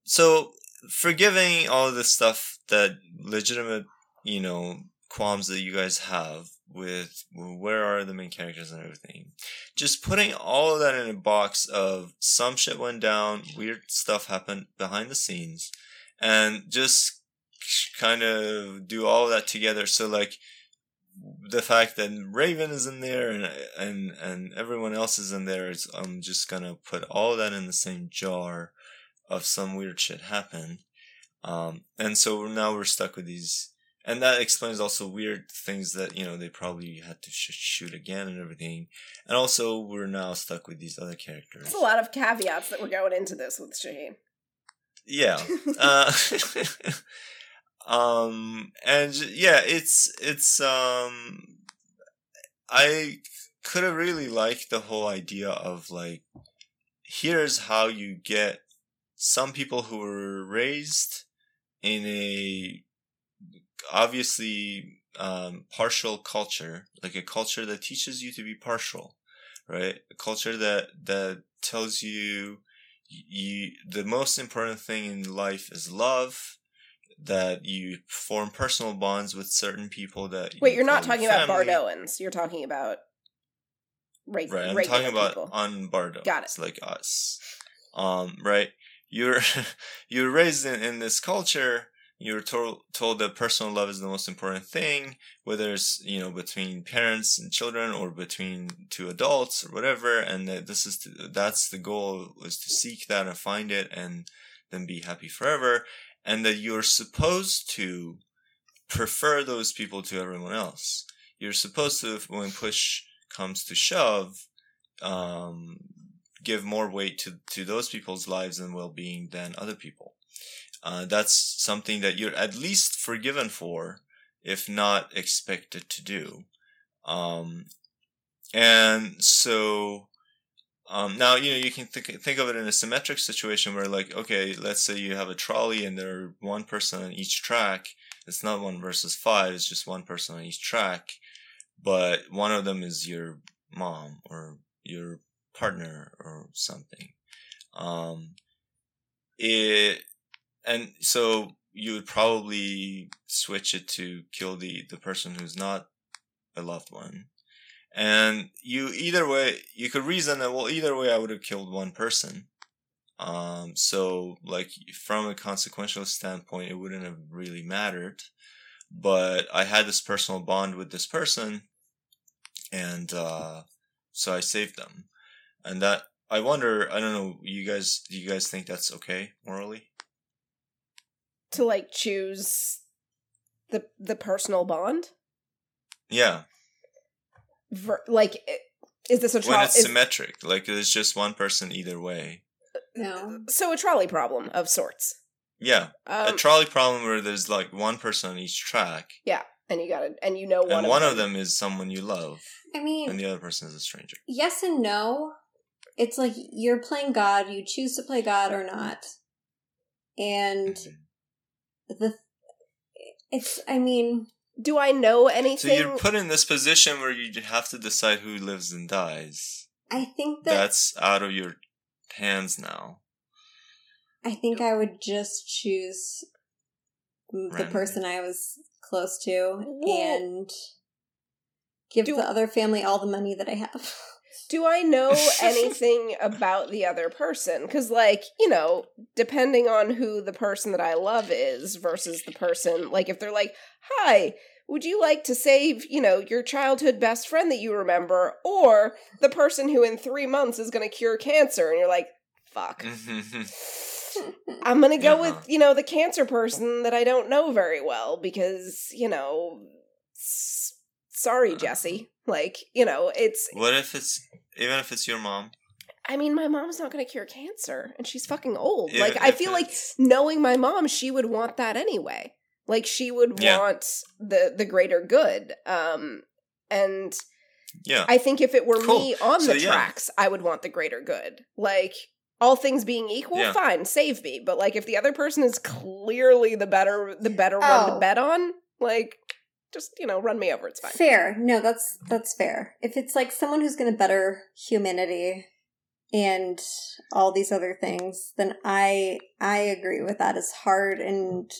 So forgiving all of the stuff that legitimate, you know, qualms that you guys have with where are the main characters and everything. Just putting all of that in a box of some shit went down, weird stuff happened behind the scenes. And just kind of do all of that together. So, like, the fact that Raven is in there and everyone else is in there, I'm just going to put all of that in the same jar of some weird shit happened. And so now we're stuck with these. And that explains also weird things that, you know, they probably had to shoot again and everything. And also, we're now stuck with these other characters. There's a lot of caveats that we're going into this with Shaheem. Yeah. And yeah, it's I could have really liked the whole idea of, like, here's how you get some people who were raised in a obviously partial culture, like a culture that teaches you to be partial, right? A culture that tells you the most important thing in life is love, that you form personal bonds with certain people that... Wait, you're not talking about Bardoans. You're talking about regular people. Right, I'm talking about un-Bardo. Got it. It's like us. Right? You're raised in this culture. You're told that personal love is the most important thing, whether it's, you know, between parents and children or between two adults or whatever, and that that's the goal, is to seek that and find it and then be happy forever, and that you're supposed to prefer those people to everyone else. You're supposed to, when push comes to shove, give more weight to those people's lives and well-being than other people. That's something that you're at least forgiven for, if not expected to do. And so, now, you know, you can think of it in a symmetric situation where, like, okay, let's say you have a trolley and there's one person on each track. It's not 1 versus 5. It's just one person on each track. But one of them is your mom or your partner or something. And so you would probably switch it to kill the person who's not a loved one. And you could reason that, well, either way I would have killed one person. So, like, from a consequential standpoint, it wouldn't have really mattered. But I had this personal bond with this person, and so I saved them. And that, I wonder, I don't know, do you guys think that's okay morally? To, like, choose the personal bond? Yeah. Is this a trolley? When it's symmetric. Like, there's just one person either way. No. So a trolley problem of sorts. Yeah. A trolley problem where there's, like, one person on each track. Yeah. And you know one of them. And one of them is someone you love. I mean... And the other person is a stranger. Yes and no. It's like, you're playing God. You choose to play God or not. And... Mm-hmm. Do I know anything? So you're put in this position where you have to decide who lives and dies. I think that's out of your hands now. I think I would just choose the person I was close to and give the other family all the money that I have. Do I know anything about the other person? Because, like, you know, depending on who the person that I love is versus the person, like, if they're like, hi, would you like to save, you know, your childhood best friend that you remember, or the person who in 3 months is going to cure cancer, and you're like, fuck. I'm going to go with, you know, the cancer person that I don't know very well because, you know, sorry, Jesse. Like, you know, it's... What if it's... Even if it's your mom? I mean, my mom's not going to cure cancer. And she's fucking old. If, like, I feel like knowing my mom, she would want that anyway. Like, she would want the greater good. And I think if it were me on the tracks, I would want the greater good. Like, all things being equal, fine, save me. But, like, if the other person is clearly the better one to bet on, like... Just, you know, run me over. It's fine. Fair. No, that's fair. If it's, like, someone who's going to better humanity and all these other things, then I agree with that, as hard and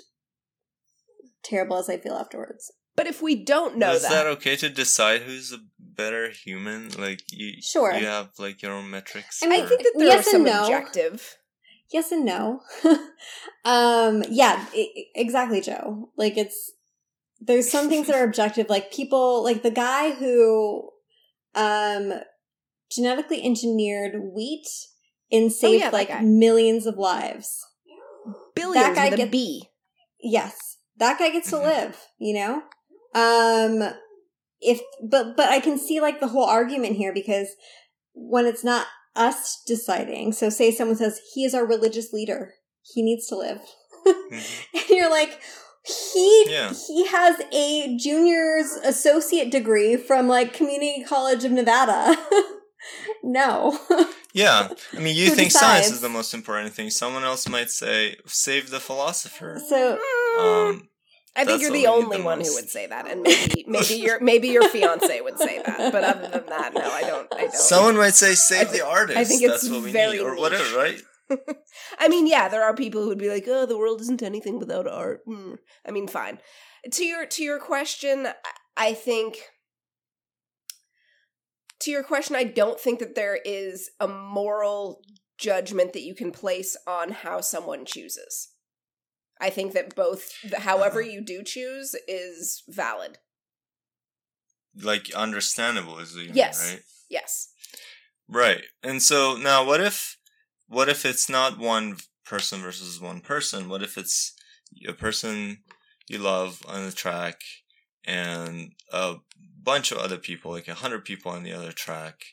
terrible as I feel afterwards. But if we don't know is that okay to decide who's a better human? Like, you have, like, your own metrics. I mean, I think that there are some objective. Yes and no. Yeah, exactly, Joe. Like, it's... There's some things that are objective, like people, like the guy who genetically engineered wheat and saved millions of lives. Billions with a B. Yes. that guy gets to live, you know? But I can see like the whole argument here, because when it's not us deciding, so say someone says, he is our religious leader, he needs to live. Mm-hmm. And you're like, he has a junior's associate degree from like Community College of Nevada. No. Yeah. I mean, you think science is the most important thing. Someone else might say, save the philosopher. So I think you're the only one who would say that, and maybe your fiance would say that. But other than that, no, I don't. Someone might say, save the artist. I think that's what we need, or whatever, right? I mean, yeah, there are people who would be like, oh, the world isn't anything without art. I mean, fine. To your question, I don't think that there is a moral judgment that you can place on how someone chooses. I think that both, however you do choose, is valid. Like, understandable is the unit, yes. Right? Yes. Right. And so, now, what if it's not one person versus one person? What if it's a person you love on the track and a bunch of other people, like 100 people on the other track,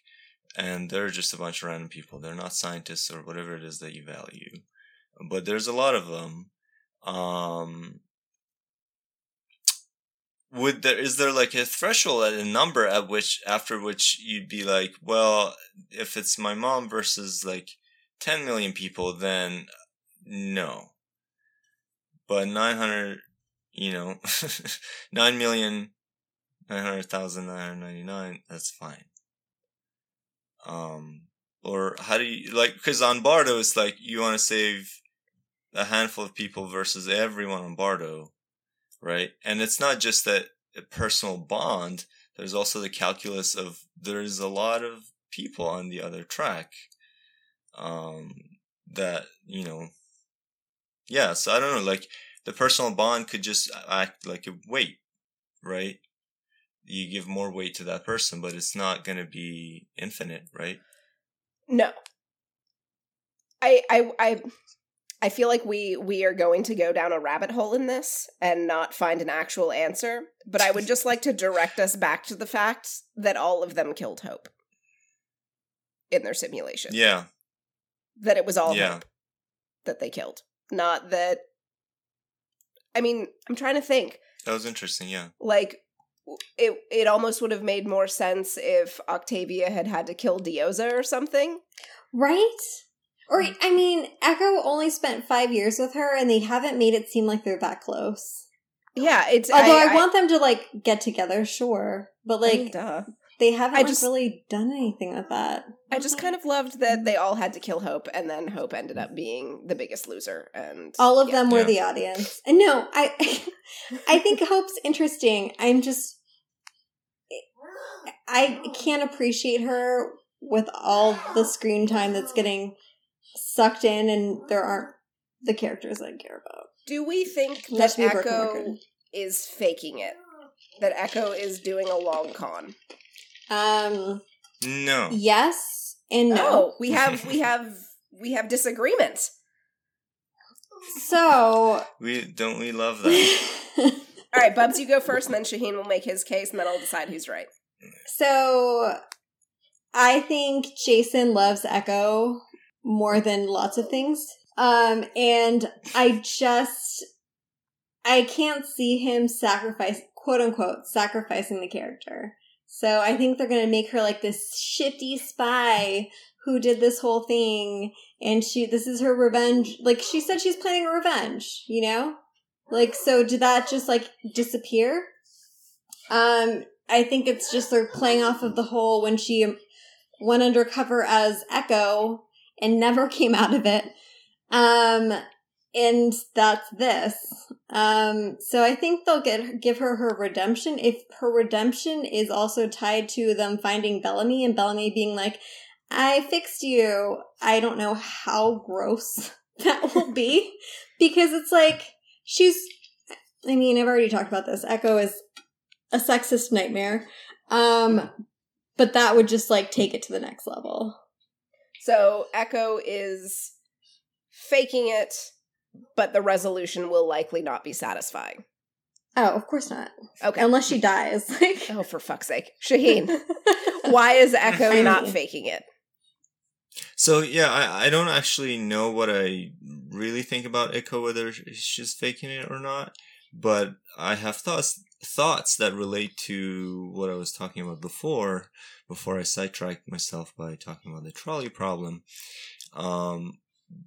and they're just a bunch of random people? They're not scientists or whatever it is that you value. But there's a lot of them. Is there like a threshold at a number after which you'd be like, well, if it's my mom versus like 10 million people, then no. But 900, 9,900,999, that's fine. Or how do you, like, because on Bardo, it's like you want to save a handful of people versus everyone on Bardo, right? And it's not just that personal bond. There's also the calculus of there's a lot of people on the other track that, Yeah, so I don't know, like the personal bond could just act like a weight, right? You give more weight to that person, but it's not going to be infinite, right? No. I feel like we are going to go down a rabbit hole in this and not find an actual answer, but I would just like to direct us back to the fact that all of them killed Hope in their simulation. Yeah. That it was all Hope that they killed. Not that... I mean, I'm trying to think. That was interesting, yeah. Like, it almost would have made more sense if Octavia had to kill Diyoza or something. Right? Or, I mean, Echo only spent 5 years with her, and they haven't made it seem like they're that close. Yeah, it's... Although I want them to, like, get together, sure. But, like, I mean, they haven't really done anything with that. I just kind of loved that they all had to kill Hope, and then Hope ended up being the biggest loser. And all of them were the audience. And no, I think Hope's interesting. I'm just... I can't appreciate her with all the screen time that's getting... sucked in, and there aren't the characters I care about. Do we think that Echo is faking it? That Echo is doing a long con? No. Yes and no. Oh, we have disagreement. So we love that. All right, Bubs, you go first, and then Shaheen will make his case, and then I'll decide who's right. So I think Jason loves Echo more than lots of things. And I can't see him sacrificing the character. So I think they're going to make her like this shifty spy who did this whole thing. And this is her revenge. Like she said, she's planning a revenge, Like, so did that just like disappear? I think it's just they're playing off of the whole when she went undercover as Echo and never came out of it. And that's this. So I think they'll give her redemption. If her redemption is also tied to them finding Bellamy and Bellamy being like, I fixed you. I don't know how gross that will be. Because it's like, I've already talked about this. Echo is a sexist nightmare. But that would just like take it to the next level. So Echo is faking it, but the resolution will likely not be satisfying. Oh, of course not. Okay. Unless she dies. Oh, for fuck's sake. Shaheen, why is Echo not faking it? So, yeah, I don't actually know what I really think about Echo, whether she's faking it or not. But I have thoughts that relate to what I was talking about before I sidetracked myself by talking about the trolley problem.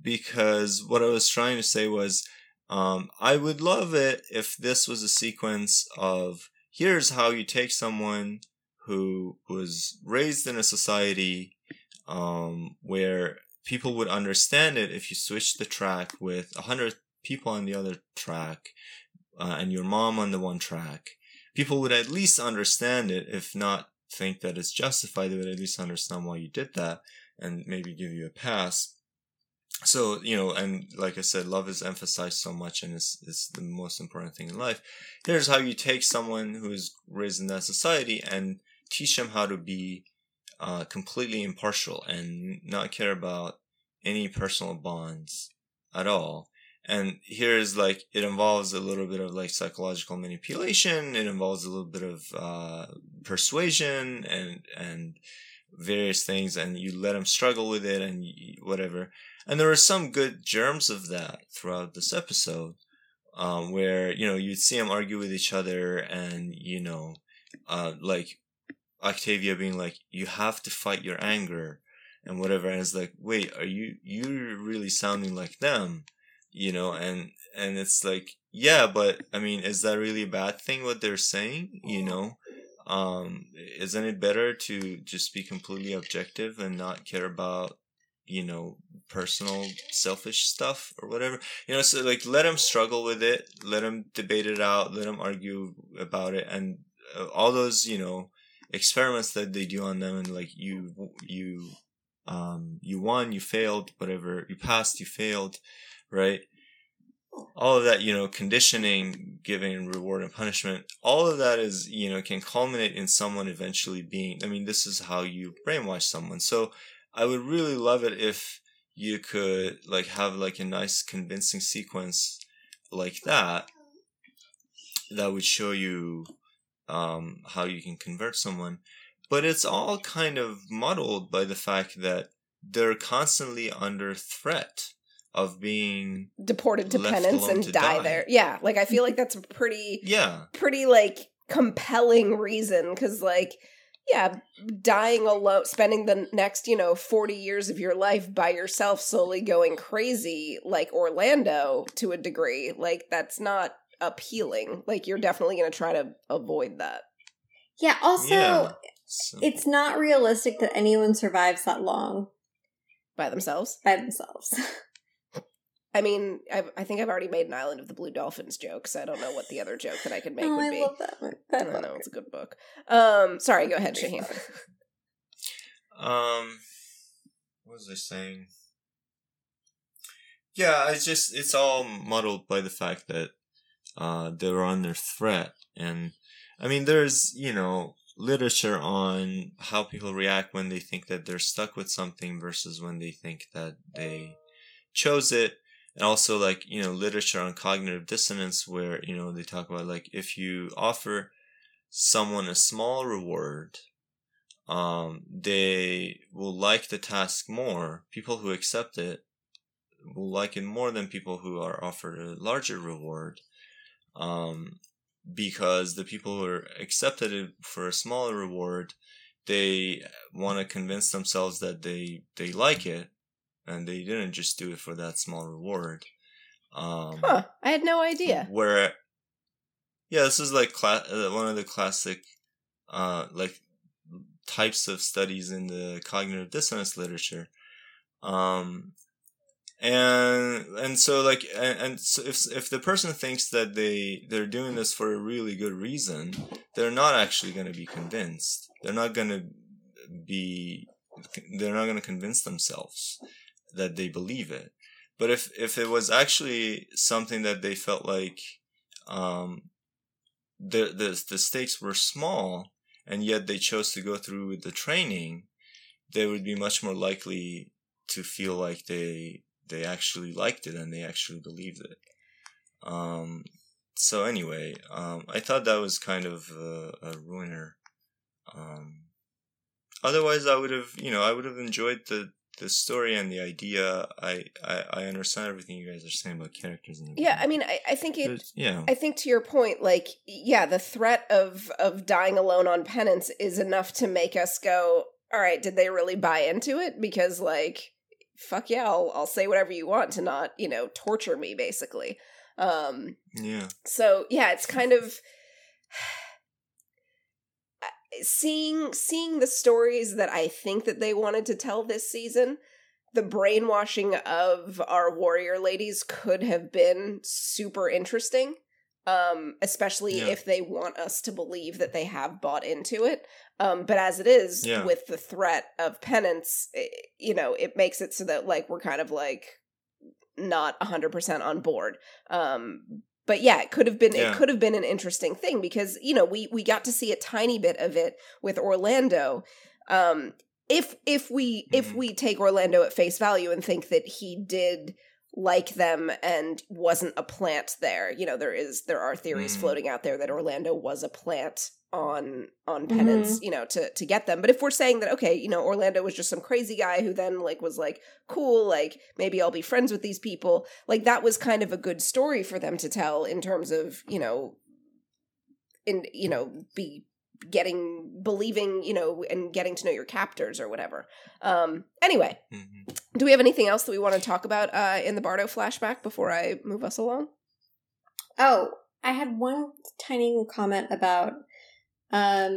Because what I was trying to say was, I would love it if this was a sequence of, here's how you take someone who was raised in a society where people would understand it if you switched the track with 100 people on the other track and your mom on the one track. People would at least understand it, if not think that it's justified, they would at least understand why you did that and maybe give you a pass. So, you know, and like I said, love is emphasized so much and it's the most important thing in life. Here's how you take someone who is raised in that society and teach them how to be completely impartial and not care about any personal bonds at all. And here's like, it involves a little bit of like psychological manipulation. It involves a little bit of persuasion and various things, and you let them struggle with it and whatever. And there are some good germs of that throughout this episode, where, you know, you'd see them argue with each other and, you know, like Octavia being like, you have to fight your anger and whatever. And it's like, wait, are you're really sounding like them, you know? And it's like, yeah, but I mean, is that really a bad thing what they're saying? You know, isn't it better to just be completely objective and not care about, you know, personal selfish stuff or whatever, you know? So like, let them struggle with it, let them debate it out, let them argue about it, and all those, you know, experiments that they do on them, and like you won, you failed, whatever, you passed, you failed, right? All of that, you know, conditioning, giving, reward and punishment, all of that is, you know, can culminate in someone eventually being, I mean, this is how you brainwash someone. So I would really love it if you could like have like a nice convincing sequence like that would show you how you can convert someone. But it's all kind of muddled by the fact that they're constantly under threat of being deported to penance and die there. Yeah, like I feel like that's a pretty like compelling reason, because like, yeah, dying alone, spending the next, you know, 40 years of your life by yourself slowly going crazy, like Orlando to a degree, like that's not appealing. Like you're definitely going to try to avoid that. Yeah, also, yeah. So, it's not realistic that anyone survives that long. By themselves? By themselves. I mean, I think I've already made an Island of the Blue Dolphins joke, so I don't know what the other joke that I could make would be. I love that one. I don't know. It's a good book. Sorry, go ahead, Shaheen. What was I saying? Yeah, it's all muddled by the fact that they're under threat. And, I mean, there's, you know, literature on how people react when they think that they're stuck with something versus when they think that they chose it. And also, like, you know, literature on cognitive dissonance, where, you know, they talk about, like, if you offer someone a small reward, they will like the task more. People who accept it will like it more than people who are offered a larger reward, because the people who are accepted it for a smaller reward, they want to convince themselves that they like it. And they didn't just do it for that small reward. I had no idea. Where, yeah, this is like one of the classic like types of studies in the cognitive dissonance literature. So if the person thinks that they're doing this for a really good reason, they're not actually going to be convinced. They're not going to convince themselves that they believe it. But if it was actually something that they felt like the stakes were small, and yet they chose to go through with the training, they would be much more likely to feel like they actually liked it and they actually believed it. So anyway, I thought that was kind of a ruiner. Otherwise, I would have enjoyed the story and the idea. I understand everything you guys are saying about characters. And yeah, I mean, I think it. But, yeah. I think to your point, like, yeah, the threat of dying alone on penance is enough to make us go, all right, did they really buy into it? Because, like, fuck yeah, I'll say whatever you want to not, torture me, basically. Yeah. So yeah, it's kind of seeing the stories that I think that they wanted to tell this season. The brainwashing of our warrior ladies could have been super interesting, especially if they want us to believe that they have bought into it. But as it is, with the threat of penance, it makes it so that, like, we're kind of like not 100% on board. But yeah, it could have been an interesting thing because, we got to see a tiny bit of it with Orlando. If we take Orlando at face value and think that he did like them and wasn't a plant there, there are theories floating out there that Orlando was a plant on penance, to get them. But if we're saying that, okay, Orlando was just some crazy guy who then, like, was like, cool, like, maybe I'll be friends with these people, like, that was kind of a good story for them to tell in terms of, believing, and getting to know your captors or whatever. Anyway, do we have anything else that we want to talk about in the Bardo flashback before I move us along? Oh, I had one tiny comment about I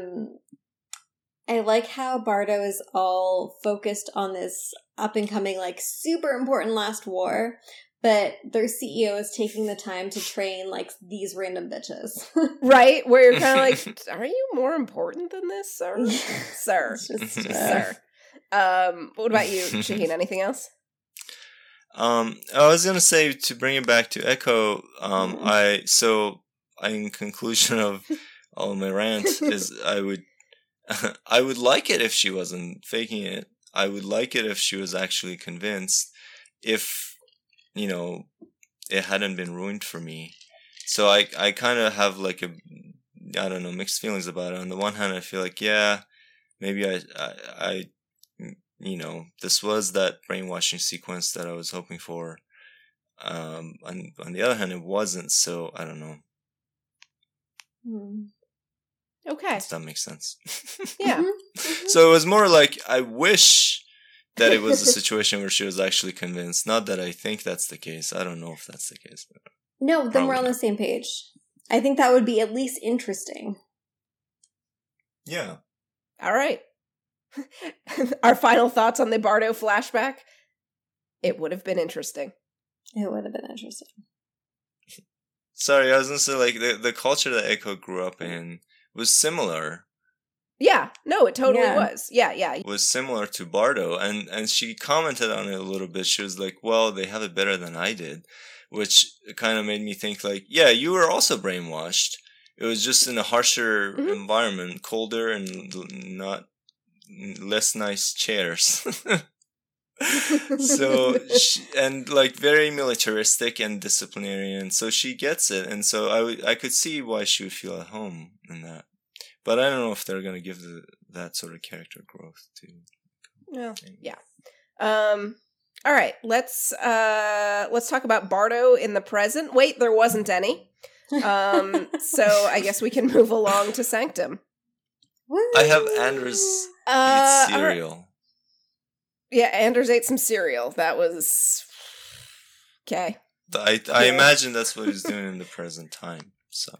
like how Bardo is all focused on this up-and-coming, like, super important last war, but their CEO is taking the time to train, like, these random bitches. Right? Where you're kind of like, are you more important than this, sir? Sir. Just, sir. What about you, Shaheen? Anything else? I was going to say, to bring it back to Echo, in conclusion of all my rant is I would like it if she wasn't faking it. I would like it if she was actually convinced, if, it hadn't been ruined for me. So I kind of have, like, mixed feelings about it. On the one hand, I feel like, yeah, maybe I this was that brainwashing sequence that I was hoping for. On the other hand, it wasn't. So I don't know. Okay. Does that make sense? Yeah. Mm-hmm. So it was more like, I wish that it was a situation where she was actually convinced. Not that I think that's the case. I don't know if that's the case. No, then we're on the same page. I think that would be at least interesting. Yeah. All right. Our final thoughts on the Bardo flashback? It would have been interesting. It would have been interesting. Sorry, I was going to say, like, the culture that Echo grew up in was similar. Yeah, no, it totally was. Yeah. It was similar to Bardo, and she commented on it a little bit. She was like, well, they have it better than I did, which kind of made me think, like, yeah, you were also brainwashed. It was just in a harsher environment, colder and not less nice chairs. So, very militaristic and disciplinarian. So she gets it, and so I could see why she would feel at home in that. But I don't know if they're gonna give that sort of character growth to. Well, yeah. All right, let's talk about Bardo in the present. Wait, there wasn't any. So I guess we can move along to Sanctum. Woo! I have Anders eat cereal. Yeah, Anders ate some cereal. That was... okay. I imagine that's what he's doing in the present time, so...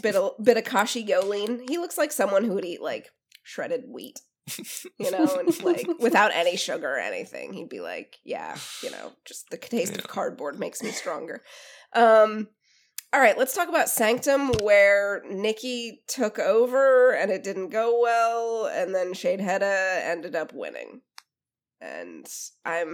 bit of Kashi Golean. He looks like someone who would eat, like, shredded wheat, and, like, without any sugar or anything. He'd be like, yeah, just the taste of cardboard makes me stronger. All right, let's talk about Sanctum, where Nikki took over, and it didn't go well, and then Sheidheda ended up winning. And I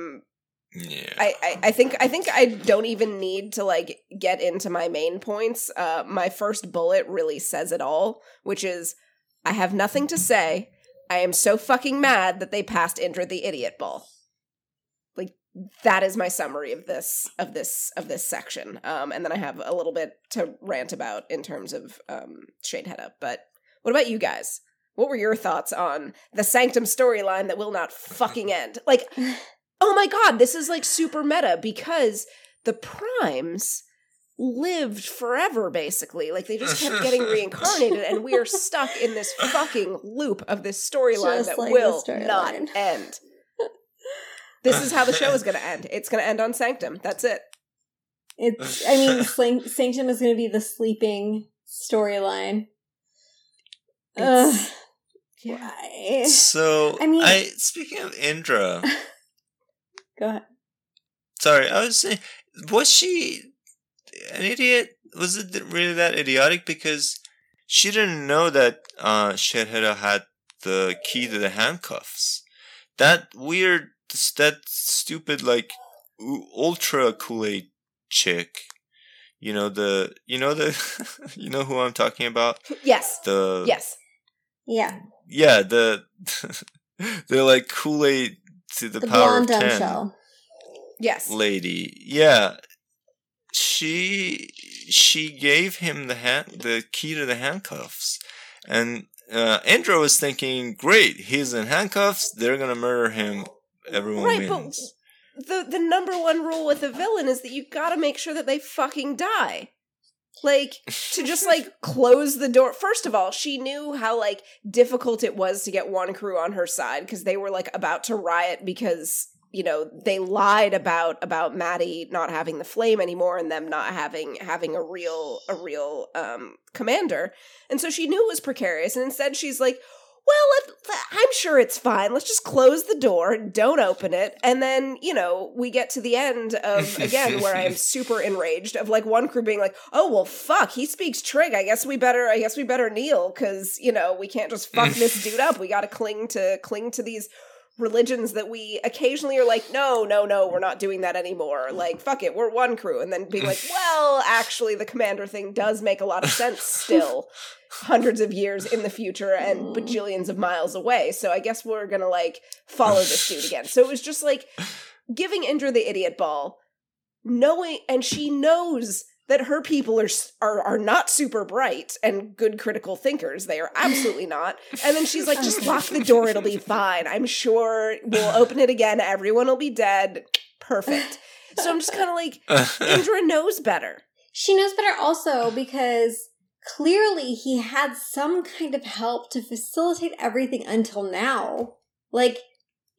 think I don't even need to, like, get into my main points. My first bullet really says it all, which is, I have nothing to say. I am so fucking mad that they passed Indra the idiot ball. Like, that is my summary of this section. And then I have a little bit to rant about in terms of Sheidheda. But what about you guys? What were your thoughts on the Sanctum storyline that will not fucking end? Like, oh my god, this is like super meta because the Primes lived forever, basically. Like, they just kept getting reincarnated, and we are stuck in this fucking loop of this storyline that will not end. This is how the show is going to end. It's going to end on Sanctum. That's it. It's. I mean, Sanctum is going to be the sleeping storyline. Why? So, I mean, speaking of Indra, go ahead. Sorry, I was saying, was she an idiot? Was it really that idiotic? Because she didn't know that Sheidheda had the key to the handcuffs. That stupid, like, ultra Kool-Aid chick. You know who I'm talking about? Yes. Yes. Yeah. Yeah, they're like Kool-Aid to the power of 10. The blonde shell. Yes. Lady. Yeah. She gave him the key to the handcuffs. And Indra was thinking, great, he's in handcuffs, they're going to murder him. Everyone right, wins. But the number one rule with a villain is that you gotta make sure that they fucking die. Like, to just, like, close the door. First of all, she knew how, like, difficult it was to get one crew on her side because they were, like, about to riot because, you know, they lied about Madi not having the flame anymore and them not having a real commander. And so she knew it was precarious, and instead she's like, well, I'm sure it's fine. Let's just close the door, don't open it. And then, you know, we get to the end of, again, where I am super enraged of, like, one crew being like, oh, well, fuck, he speaks trig. I guess we better kneel because, you know, we can't just fuck this dude up. We got to cling to these religions that we occasionally are like, no, we're not doing that anymore. Like, fuck it, we're one crew. And then being like, well, actually, the commander thing does make a lot of sense still. Hundreds of years in the future and bajillions of miles away, so I guess we're gonna, like, follow this dude again. So it was just, like, giving Indra the idiot ball, knowing, and she knows that her people are not super bright and good critical thinkers. They are absolutely not. And then she's like, just lock the door, it'll be fine. I'm sure we'll open it again, everyone will be dead. Perfect. So I'm just kind of like, Indra knows better. She knows better also because clearly, he had some kind of help to facilitate everything until now. Like,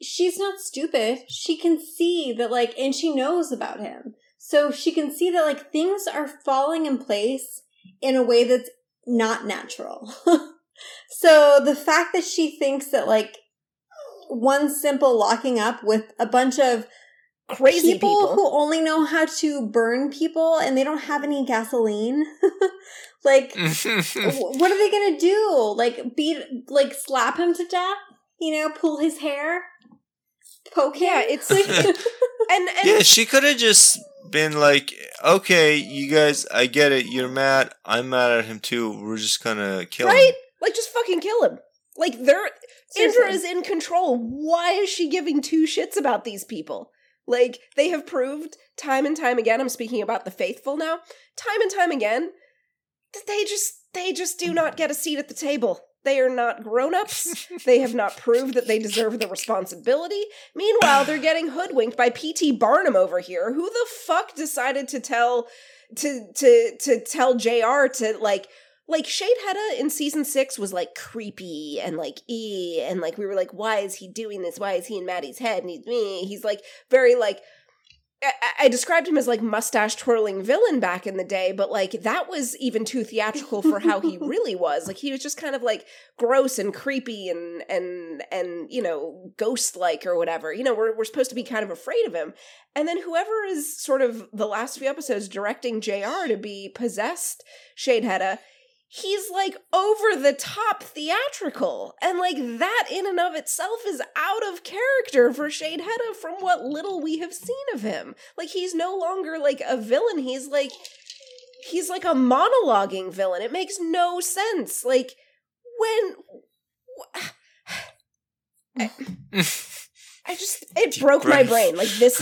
she's not stupid. She can see that, like, and she knows about him. So she can see that, like, things are falling in place in a way that's not natural. So the fact that she thinks that, like, one simple locking up with a bunch of crazy people who only know how to burn people and they don't have any gasoline. Like, what are they gonna do? Like, slap him to death? You know, pull his hair, poke him. Yeah, it's like, and yeah, she could have just been like, "Okay, you guys, I get it. You're mad. I'm mad at him too. We're just gonna kill him." Right? Like, just fucking kill him. Like, Indra is in control. Why is she giving two shits about these people? Like, they have proved time and time again, I'm speaking about the faithful now, time and time again, that they just do not get a seat at the table. They are not grown-ups. They have not proved that they deserve the responsibility. Meanwhile, they're getting hoodwinked by P.T. Barnum over here. Who the fuck decided to tell JR to, like, Sheidheda in season 6 was, like, creepy and, like, and, like, we were like, why is he doing this? Why is he in Maddie's head? And he's, like, very, like, I described him as, like, mustache-twirling villain back in the day, but, like, that was even too theatrical for how he really was. Like, he was just kind of, like, gross and creepy and you know, ghost-like or whatever. You know, we're supposed to be kind of afraid of him. And then whoever is sort of the last few episodes directing JR to be possessed Sheidheda, he's, like, over-the-top theatrical. And, like, that in and of itself is out of character for Sheidheda from what little we have seen of him. Like, he's no longer, like, a villain. He's, like, a monologuing villain. It makes no sense. Like, when... I just, it broke my brain. Like, this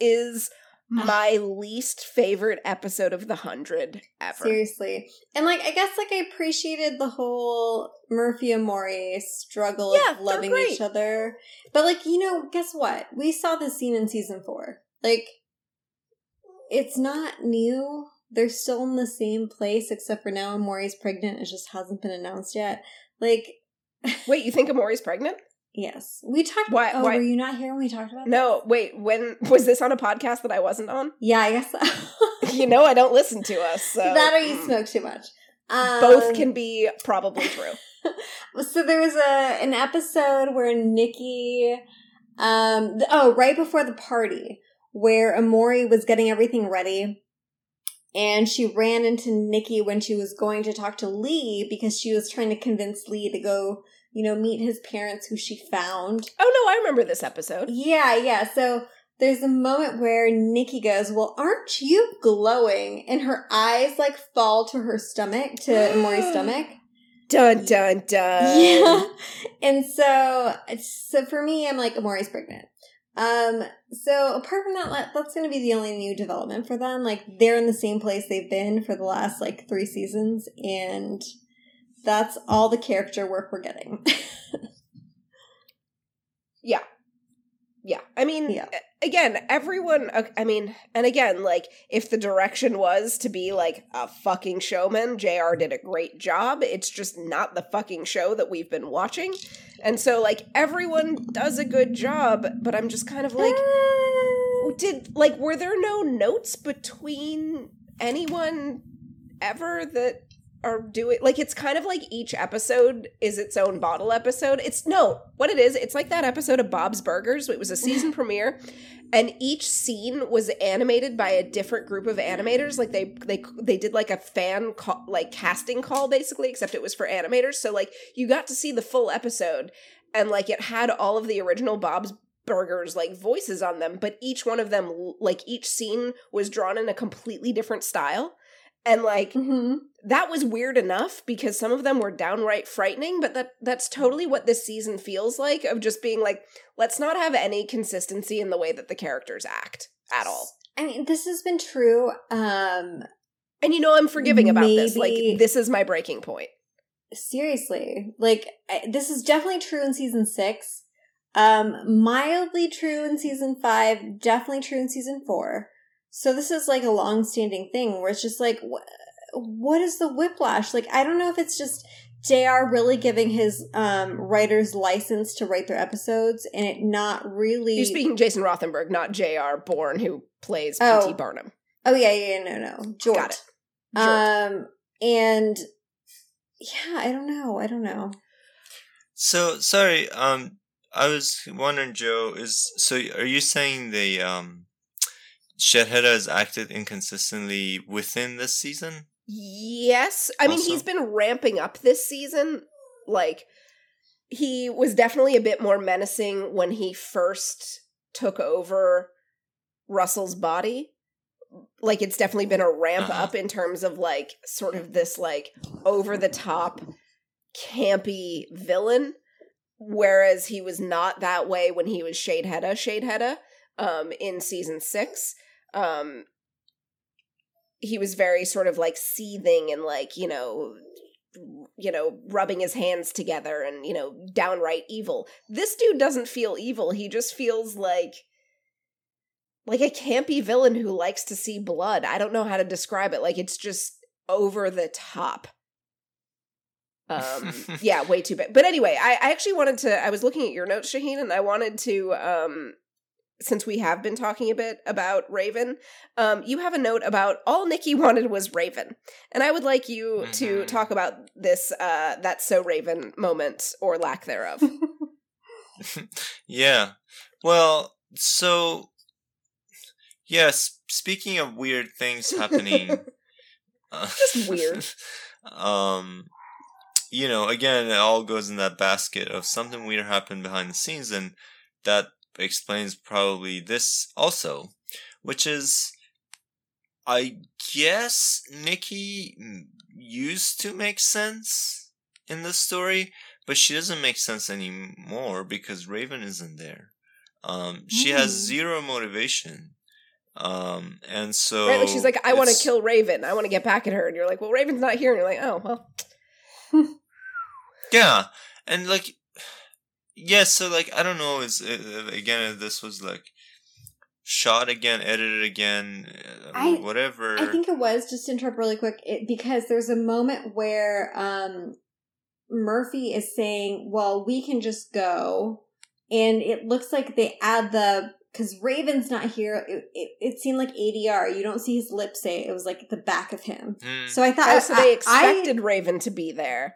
is my least favorite episode of The 100 ever. Seriously. And, like, I guess, like, I appreciated the whole Murphy and Emori struggle of loving each other. But, like, you know, guess what? We saw this scene in season 4. Like, it's not new. They're still in the same place, except for now Emori's pregnant. It just hasn't been announced yet. Like... Wait, you think Emori's pregnant? Yes. We talked... Why? Oh, why? Were you not here when we talked about that? No, wait. When... Was this on a podcast that I wasn't on? Yeah, I guess so. You know I don't listen to us, so... That or you smoke too much. Both can be probably true. So there was an episode where Nikki... right before the party, where Emori was getting everything ready... And she ran into Nikki when she was going to talk to Lee because she was trying to convince Lee to go, you know, meet his parents who she found. Oh, no, I remember this episode. Yeah. So there's a moment where Nikki goes, well, aren't you glowing? And her eyes, like, fall to her stomach, to Emori's stomach. Dun, dun, dun. Yeah. And so for me, I'm like, Emori's pregnant. So apart from that, that's going to be the only new development for them. Like, they're in the same place they've been for the last, like, 3 seasons, and that's all the character work we're getting. Yeah. Yeah. I mean, yeah. Again, everyone, I mean, and again, like, if the direction was to be, like, a fucking showman, JR did a great job. It's just not the fucking show that we've been watching. And so, like, everyone does a good job, but I'm just kind of like, were there no notes between anyone ever that are doing, like, it's kind of like each episode is its own bottle episode. It's like that episode of Bob's Burgers. It was a season premiere, and each scene was animated by a different group of animators. Like, they did, like, a fan call, like, casting call, basically, except it was for animators. So, like, you got to see the full episode, and, like, it had all of the original Bob's Burgers, like, voices on them, but each one of them, like, each scene was drawn in a completely different style. And, like, that was weird enough because some of them were downright frightening, but that's totally what this season feels like, of just being like, let's not have any consistency in the way that the characters act at all. I mean, this has been true. And, you know, I'm forgiving about this. Like, this is my breaking point. Seriously. Like, this is definitely true in season 6. Mildly true in season 5. Definitely true in season 4. So this is, like, a long-standing thing where it's just like, what is the whiplash? Like, I don't know if it's just JR really giving his writer's license to write their episodes and it not really... You're speaking Jason Rothenberg, not JR Bourne, who plays P.T. Barnum. Oh, yeah, no. Jort. Got it. Jort. And, yeah, I don't know. So, sorry, I was wondering, Joe, are you saying the... Sheidheda has acted inconsistently within this season? Yes. I mean, he's been ramping up this season. Like, he was definitely a bit more menacing when he first took over Russell's body. Like, it's definitely been a ramp up in terms of, like, sort of this, like, over-the-top, campy villain. Whereas he was not that way when he was Sheidheda. In season 6, he was very sort of, like, seething and, like, you know, rubbing his hands together and, you know, downright evil. This dude doesn't feel evil. He just feels like a campy villain who likes to see blood. I don't know how to describe it. Like, it's just over the top. Yeah, way too bad. But anyway, I actually wanted to, I was looking at your notes, Shaheen, and I wanted to, since we have been talking a bit about Raven, you have a note about all Nikki wanted was Raven. And I would like you to talk about this That's So Raven moment, or lack thereof. Yeah. Well, so, yes, speaking of weird things happening. Just weird. You know, again, it all goes in that basket of something weird happened behind the scenes, and that explains probably this also, which is, I guess Nikki used to make sense in the story, but she doesn't make sense anymore because Raven isn't there. She has zero motivation. And so right, like she's like, I want to kill Raven. I want to get back at her. And you're like, well, Raven's not here. And you're like, oh, well. Yeah. And like, yeah. So like, I don't know. It's again, this was like shot again, edited again, whatever. I think it was, just to interrupt really quick, because there's a moment where Murphy is saying, well, we can just go. And it looks like they add the, because Raven's not here, it seemed like ADR. You don't see his lips say it. It was like the back of him. Mm. So I thought... Oh, so they expected Raven to be there.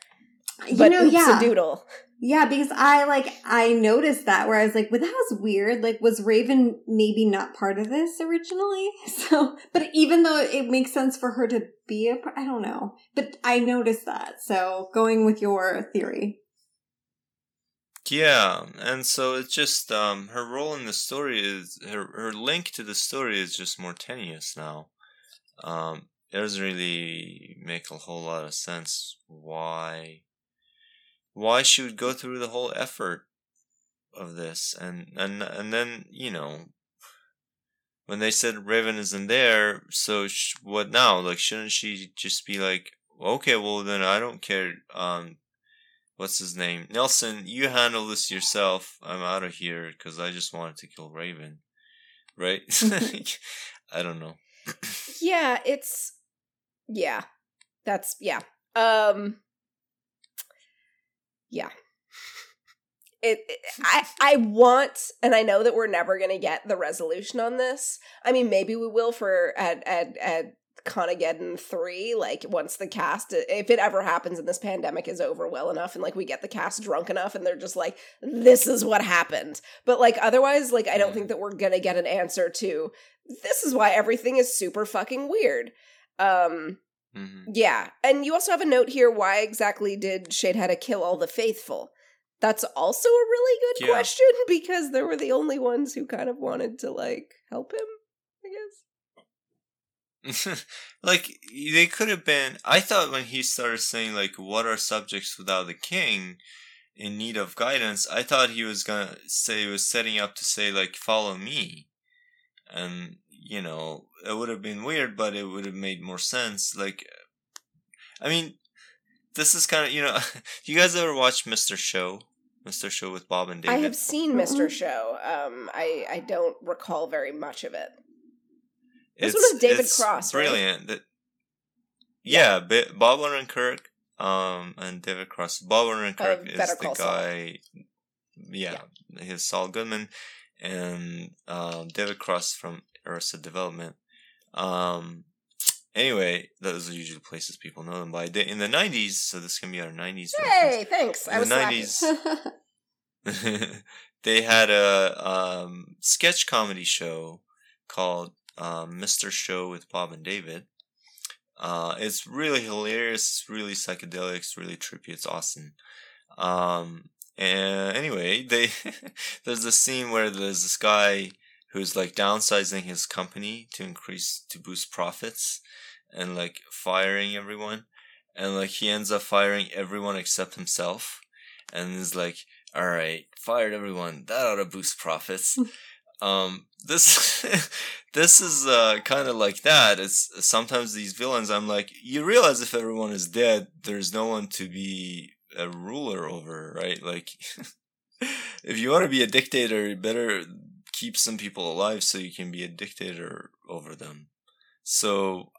But you know, yeah. It's a doodle. Yeah, because I noticed that where I was like, well, that was weird. Like, was Raven maybe not part of this originally? So, but even though it makes sense for her to be I don't know. But I noticed that. So going with your theory. Yeah, and so it's just her role in the story is her link to the story is just more tenuous now. It doesn't really make a whole lot of sense why she would go through the whole effort of this, and then you know when they said Raven isn't there, so what now? Like, shouldn't she just be like, okay, well then I don't care. What's his name? Nelson, you handle this yourself. I'm out of here because I just wanted to kill Raven. Right? I don't know. Yeah, it's... Yeah. That's... Yeah. Yeah. I want, and I know that we're never going to get the resolution on this. I mean, maybe we will for... at Conageddon 3, like once the cast, if it ever happens and this pandemic is over well enough and like we get the cast drunk enough and they're just like, this is what happened. But like otherwise, like I don't think that we're gonna get an answer to this is why everything is super fucking weird. Yeah. And you also have a note here, why exactly did Sheidheda kill all the faithful? That's also a really good question, because they were the only ones who kind of wanted to like help him, I guess. Like, they could have been... I thought when he started saying, like, what are subjects without the king in need of guidance, I thought he was gonna say, he was setting up to say, like, follow me. And, you know, it would have been weird, but it would have made more sense. Like, I mean, this is kind of, you know... You guys ever watch Mr. Show? Mr. Show with Bob and David? I have seen Mr. Show. I don't recall very much of it. This one was David Cross, brilliant. Right? Bob Warren Kirk and David Cross. Bob Warren Kirk is the guy, he's Saul Goodman, and David Cross from Arrested Development. Anyway, those are usually places people know them by. In the 90s, so this can be our 90s. Hey, thanks. I was slacking. They had a sketch comedy show called Mr. Show with Bob and David. It's really hilarious, really psychedelic, it's really trippy, it's awesome. And anyway, there's a scene where there's this guy who's like downsizing his company to boost profits and like firing everyone. And like he ends up firing everyone except himself. And is like, all right, fired everyone. That ought to boost profits. This is kind of like that. It's sometimes these villains, I'm like, you realize if everyone is dead, there's no one to be a ruler over, right? Like, if you want to be a dictator, you better keep some people alive so you can be a dictator over them. So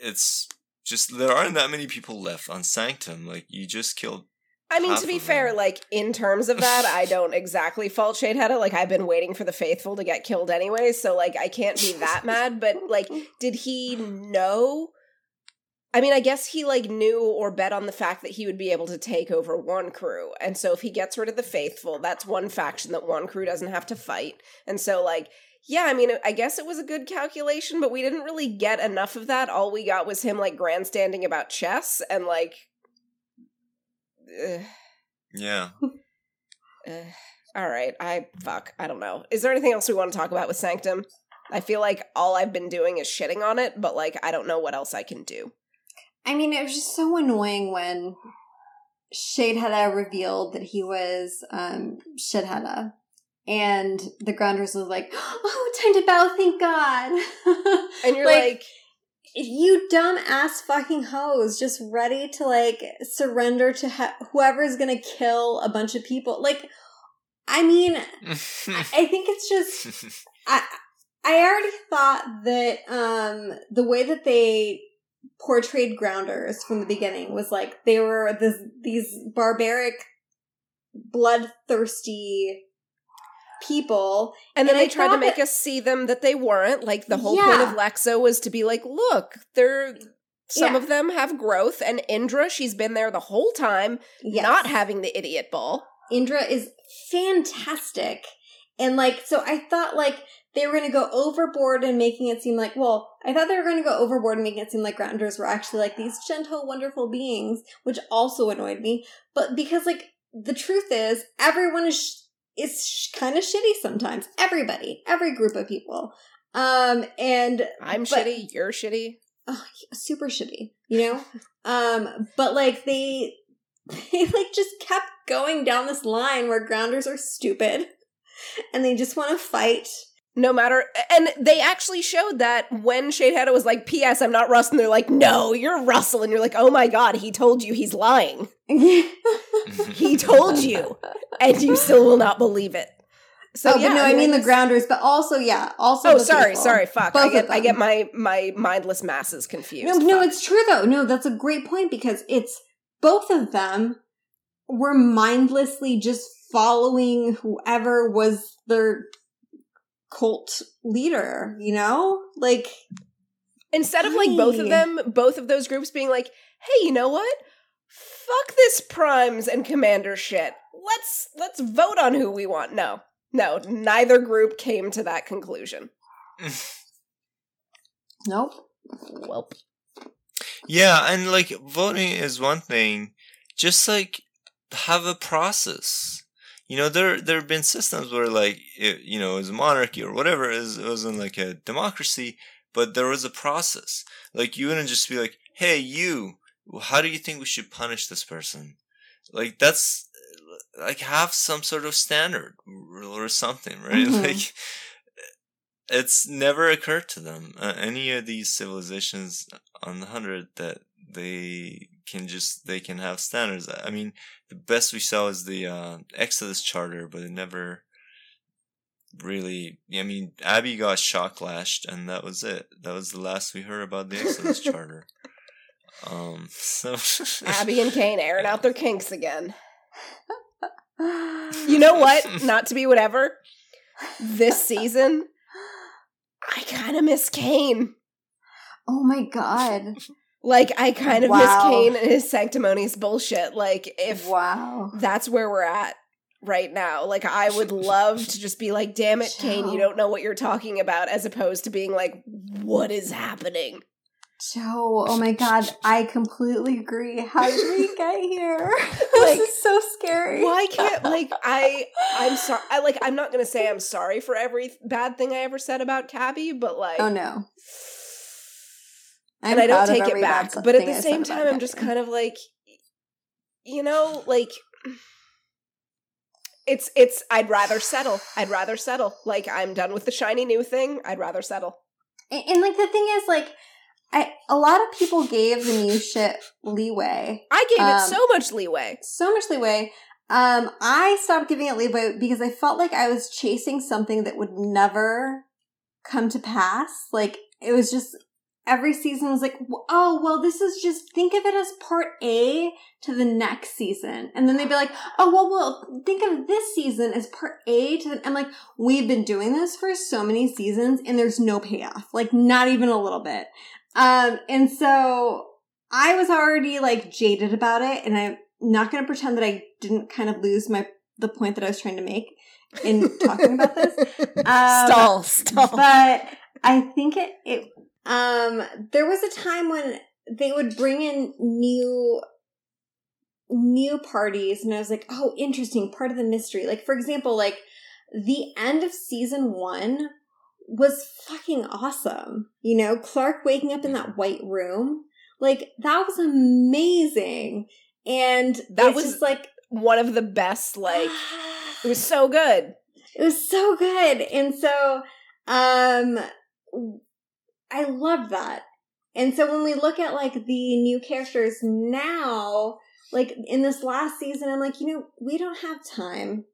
it's just, there aren't that many people left on Sanctum. Like, you just killed... I mean, to be fair, like, in terms of that, I don't exactly fault Sheidheda. Like, I've been waiting for the faithful to get killed anyway, so, like, I can't be that mad. But, like, did he know? I mean, I guess he, like, knew or bet on the fact that he would be able to take over one crew. And so if he gets rid of the faithful, that's one faction that one crew doesn't have to fight. And so, like... Yeah, I mean, I guess it was a good calculation, but we didn't really get enough of that. All we got was him, like, grandstanding about chess and, like... Yeah. All right. I don't know. Is there anything else we want to talk about with Sanctum? I feel like all I've been doing is shitting on it, but, like, I don't know what else I can do. I mean, it was just so annoying when Sheidheda revealed that he was Sheidheda. And the grounders was like, oh, time to bow, thank God. And you're like, you dumb ass fucking hoes, just ready to like surrender to whoever's gonna kill a bunch of people. Like, I mean, I think it's just, I already thought that the way that they portrayed grounders from the beginning was like they were these barbaric, bloodthirsty people, and then they tried to make us see them that they weren't. Like the whole point of Laxo was to be like, look, they're some of them have growth, and Indra, she's been there the whole time, not having the idiot ball. Indra is fantastic, and like so I thought like they were going to go overboard and making it seem like, well, I thought they were going to go overboard and making it seem like grounders were actually like these gentle, wonderful beings, which also annoyed me. But because like the truth is, everyone is kind of shitty sometimes. Everybody, every group of people. And shitty. You're shitty. Oh, super shitty. You know. But like they like just kept going down this line where grounders are stupid, and they just want to fight. No matter, and they actually showed that when Sheidheda was like, P.S., I'm not Russell, and they're like, no, you're Russell, and you're like, oh my God, he told you he's lying. He told you, and you still will not believe it. So, but no, I mean the grounders, but also, also the people. Sorry, fuck. Both I get my mindless masses confused. No, it's true, though. No, that's a great point, because it's both of them were mindlessly just following whoever was their cult leader, you know? Like, instead of like both of those groups being like, hey, you know what? Fuck this primes and commander shit. Let's vote on who we want. No, neither group came to that conclusion. Nope. Welp. Yeah, and like voting is one thing. Just like have a process. You know, there have been systems where, like, it was a monarchy or whatever. It wasn't like a democracy, but there was a process. Like, you wouldn't just be like, hey, you, how do you think we should punish this person? Like, that's, like, have some sort of standard or something, right? Mm-hmm. Like, it's never occurred to them, any of these civilizations on the 100 that they can have standards. I mean, the best we saw is the Exodus Charter, but it never really, I mean, Abby got shocklashed, and that was it. That was the last we heard about the Exodus Charter. So Abby and Kane airing out their kinks again. You know what? Not to be whatever. This season, I kind of miss Kane. Oh my God. Like, I kind of miss Kane and his sanctimonious bullshit. Like, if that's where we're at right now. Like, I would love to just be like, damn it, Kane, you don't know what you're talking about, as opposed to being like, what is happening? Joe, oh my God, I completely agree. How did we get here? Like, this is so scary. Why can't, like, I'm sorry. I'm not going to say I'm sorry for every bad thing I ever said about Cabby, but like. Oh no. And I don't take it back, but at the same time, I'm just kind of like, you know, like, it's, I'd rather settle. Like, I'm done with the shiny new thing. I'd rather settle. And like, the thing is, like, a lot of people gave the new shit leeway. I gave it so much leeway. I stopped giving it leeway because I felt like I was chasing something that would never come to pass. Like, it was just... Every season was like, oh, well, this is just, think of it as part A to the next season. And then they'd be like, oh, well, think of this season as part A to the, I'm like, we've been doing this for so many seasons and there's no payoff. Like, not even a little bit. And so I was already like jaded about it, and I'm not going to pretend that I didn't kind of lose the point that I was trying to make in talking about this. Stall. But I think it there was a time when they would bring in new parties, and I was like, oh, interesting, part of the mystery. Like, for example, like, the end of season 1 was fucking awesome. You know, Clark waking up in that white room. Like, that was amazing. And that was just like one of the best, like, it was so good. It was so good. And so I love that. And so when we look at, like, the new characters now, like, in this last season, I'm like, you know, we don't have time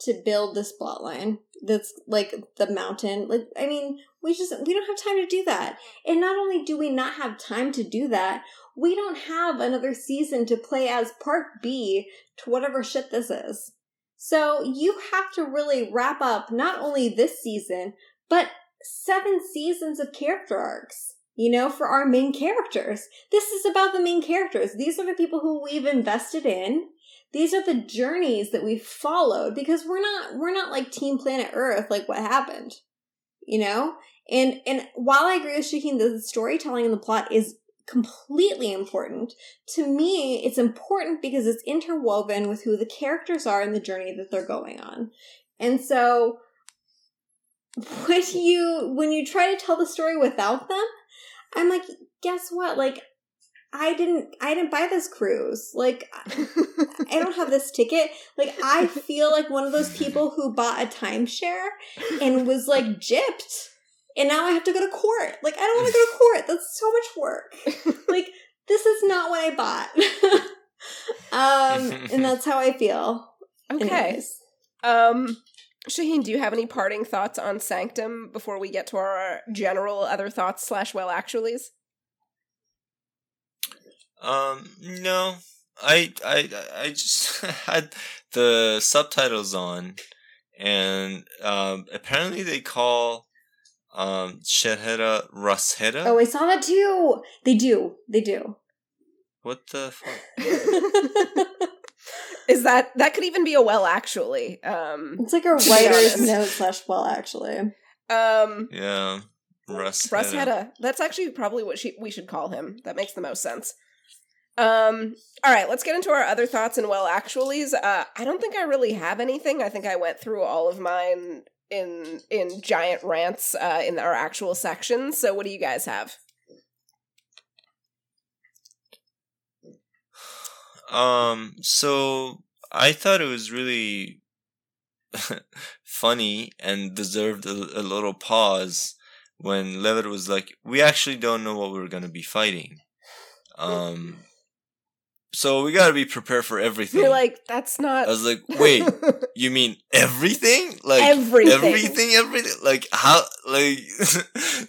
to build this plotline that's, like, the mountain. Like, I mean, we don't have time to do that. And not only do we not have time to do that, we don't have another season to play as part B to whatever shit this is. So you have to really wrap up not only this season, but 7 seasons of character arcs. You know, for our main characters. This is about the main characters. These are the people who we've invested in. These are the journeys that we've followed, because we're not like Team Planet Earth, like what happened, you know? And while I agree with Shaquin, the storytelling and the plot is completely important. To me, it's important because it's interwoven with who the characters are and the journey that they're going on. And so when you try to tell the story without them, I'm like, guess what? Like, I didn't buy this cruise. Like, I don't have this ticket. Like, I feel like one of those people who bought a timeshare and was, like, gypped. And now I have to go to court. Like, I don't want to go to court. That's so much work. Like, this is not what I bought. And that's how I feel. Okay. Anyways. Shaheen, do you have any parting thoughts on Sanctum before we get to our general other thoughts / well actuallys? No. I just had the subtitles on, and apparently they call Sheidheda Rasheda. Oh, I saw that too! They do. What the fuck? Is that could even be a well actually. It's like a writer's note / well actually. Yeah. Rasheda. That's actually probably what we should call him. That makes the most sense. All right, let's get into our other thoughts and well actuallys. I don't think I really have anything. I think I went through all of mine in giant rants in our actual section. So what do you guys have? So I thought it was really funny and deserved a little pause when Levitt was like, we actually don't know what we're going to be fighting. So we got to be prepared for everything. You're like, that's not... I was like, wait, you mean everything? Like, Everything? Like, how... Like,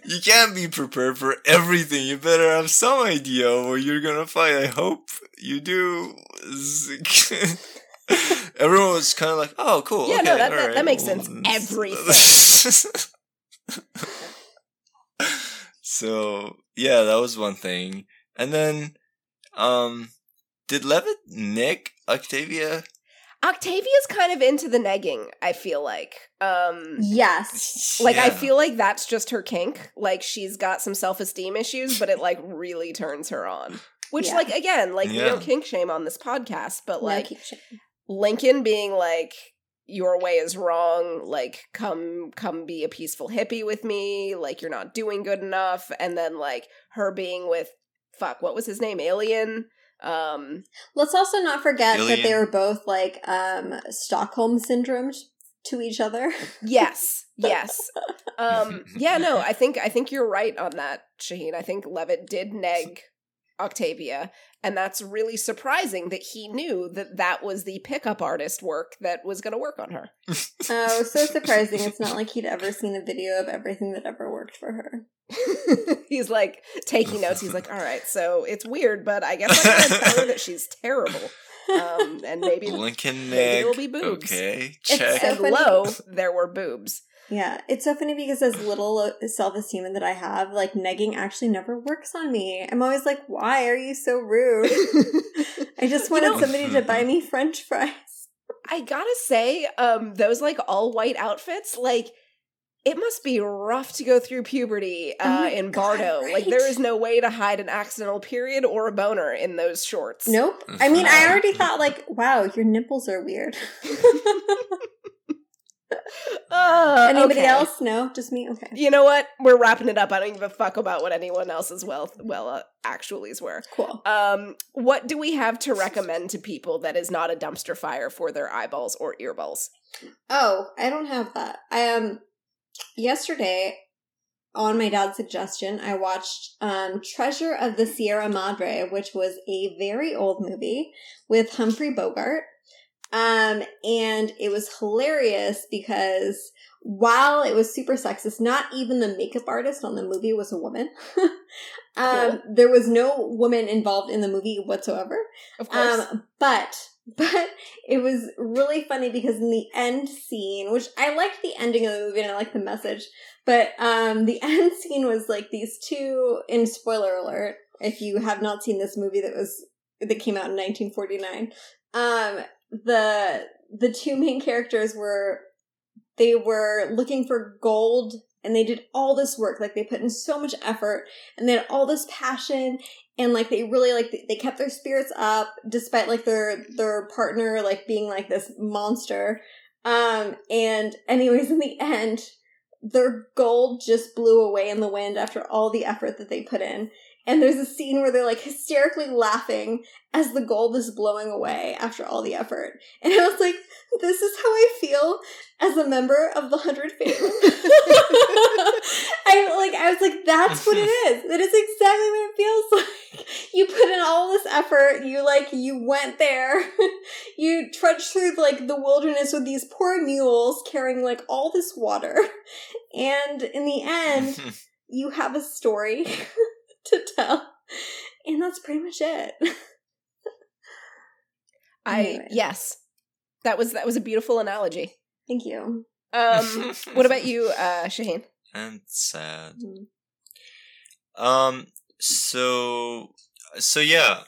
you can't be prepared for everything. You better have some idea of what you're going to fight. I hope you do. Everyone was kind of like, oh, cool. Yeah, okay, no, that makes sense. Everything. So, yeah, that was one thing. And then... did Levitt nick Octavia? Octavia's kind of into the negging, I feel like. Yes. Like, yeah. I feel like that's just her kink. Like, she's got some self-esteem issues, but it, like, really turns her on. Which, yeah. Like, again, like, we don't kink shame on this podcast, but, like, Lincoln being like, your way is wrong, like, come be a peaceful hippie with me, like, you're not doing good enough, and then, like, her being with, fuck, what was his name? Alien? Let's also not forget that they were both like Stockholm syndrome to each other. yes yeah, no, I think you're right on that, Shaheen. I think Levitt did neg Octavia, and that's really surprising that he knew that was the pickup artist work that was going to work on her. Oh, so surprising. It's not like he'd ever seen a video of everything that ever worked for her. He's like taking notes. He's like, all right, so it's weird, but I guess I'm gonna tell her that she's terrible. And maybe Lincoln Nick will be boobs. Okay, check. So, and lo, there were boobs. Yeah, it's so funny because as little self-esteem that I have, like, negging actually never works on me. I'm always like, why are you so rude? I just wanted somebody to buy me French fries. I gotta say, those, like, all-white outfits, like, it must be rough to go through puberty in Bardo. Right? Like, there is no way to hide an accidental period or a boner in those shorts. Nope. I mean, I already thought, like, wow, your nipples are weird. Anybody else? No, just me. Okay. You know what? We're wrapping it up. I don't give a fuck about what anyone else's actuallys were. Cool. What do we have to recommend to people that is not a dumpster fire for their eyeballs or earballs? Oh, I don't have that. Yesterday, on my dad's suggestion, I watched Treasure of the Sierra Madre, which was a very old movie with Humphrey Bogart. And it was hilarious because while it was super sexist, not even the makeup artist on the movie was a woman. Cool. There was no woman involved in the movie whatsoever. Of course. But it was really funny because in the end scene, which I liked the ending of the movie and I liked the message, but the end scene was like these two, and spoiler alert, if you have not seen this movie that came out in 1949, the two main characters were looking for gold, and they did all this work, like they put in so much effort and they had all this passion, and like they really like they kept their spirits up despite like their partner like being like this monster. And anyways, in the end their gold just blew away in the wind after all the effort that they put in. And there's a scene where they're, like, hysterically laughing as the gold is blowing away after all the effort. And I was like, this is how I feel as a member of the 100 family. I was like, that's what it is. That is exactly what it feels like. You put in all this effort. You went there. You trudged through, like, the wilderness with these poor mules carrying, like, all this water. And in the end, you have a story to tell, and that's pretty much it. Yes, that was a beautiful analogy. Thank you. What about you, Shaheen? I'm sad. Mm-hmm. So yeah,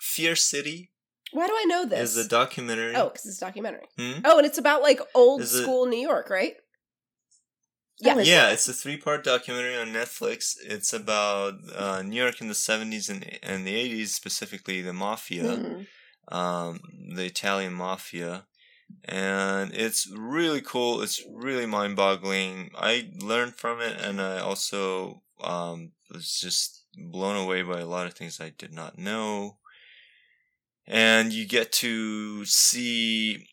Fear City. Why do I know this? Is a documentary. Oh, because it's a documentary. Hmm? Oh, and it's about like old school New York, right? Yeah, it's a 3-part documentary on Netflix. It's about New York in the 70s and the 80s, specifically the mafia, the Italian mafia. And it's really cool. It's really mind-boggling. I learned from it, and I also was just blown away by a lot of things I did not know. And you get to see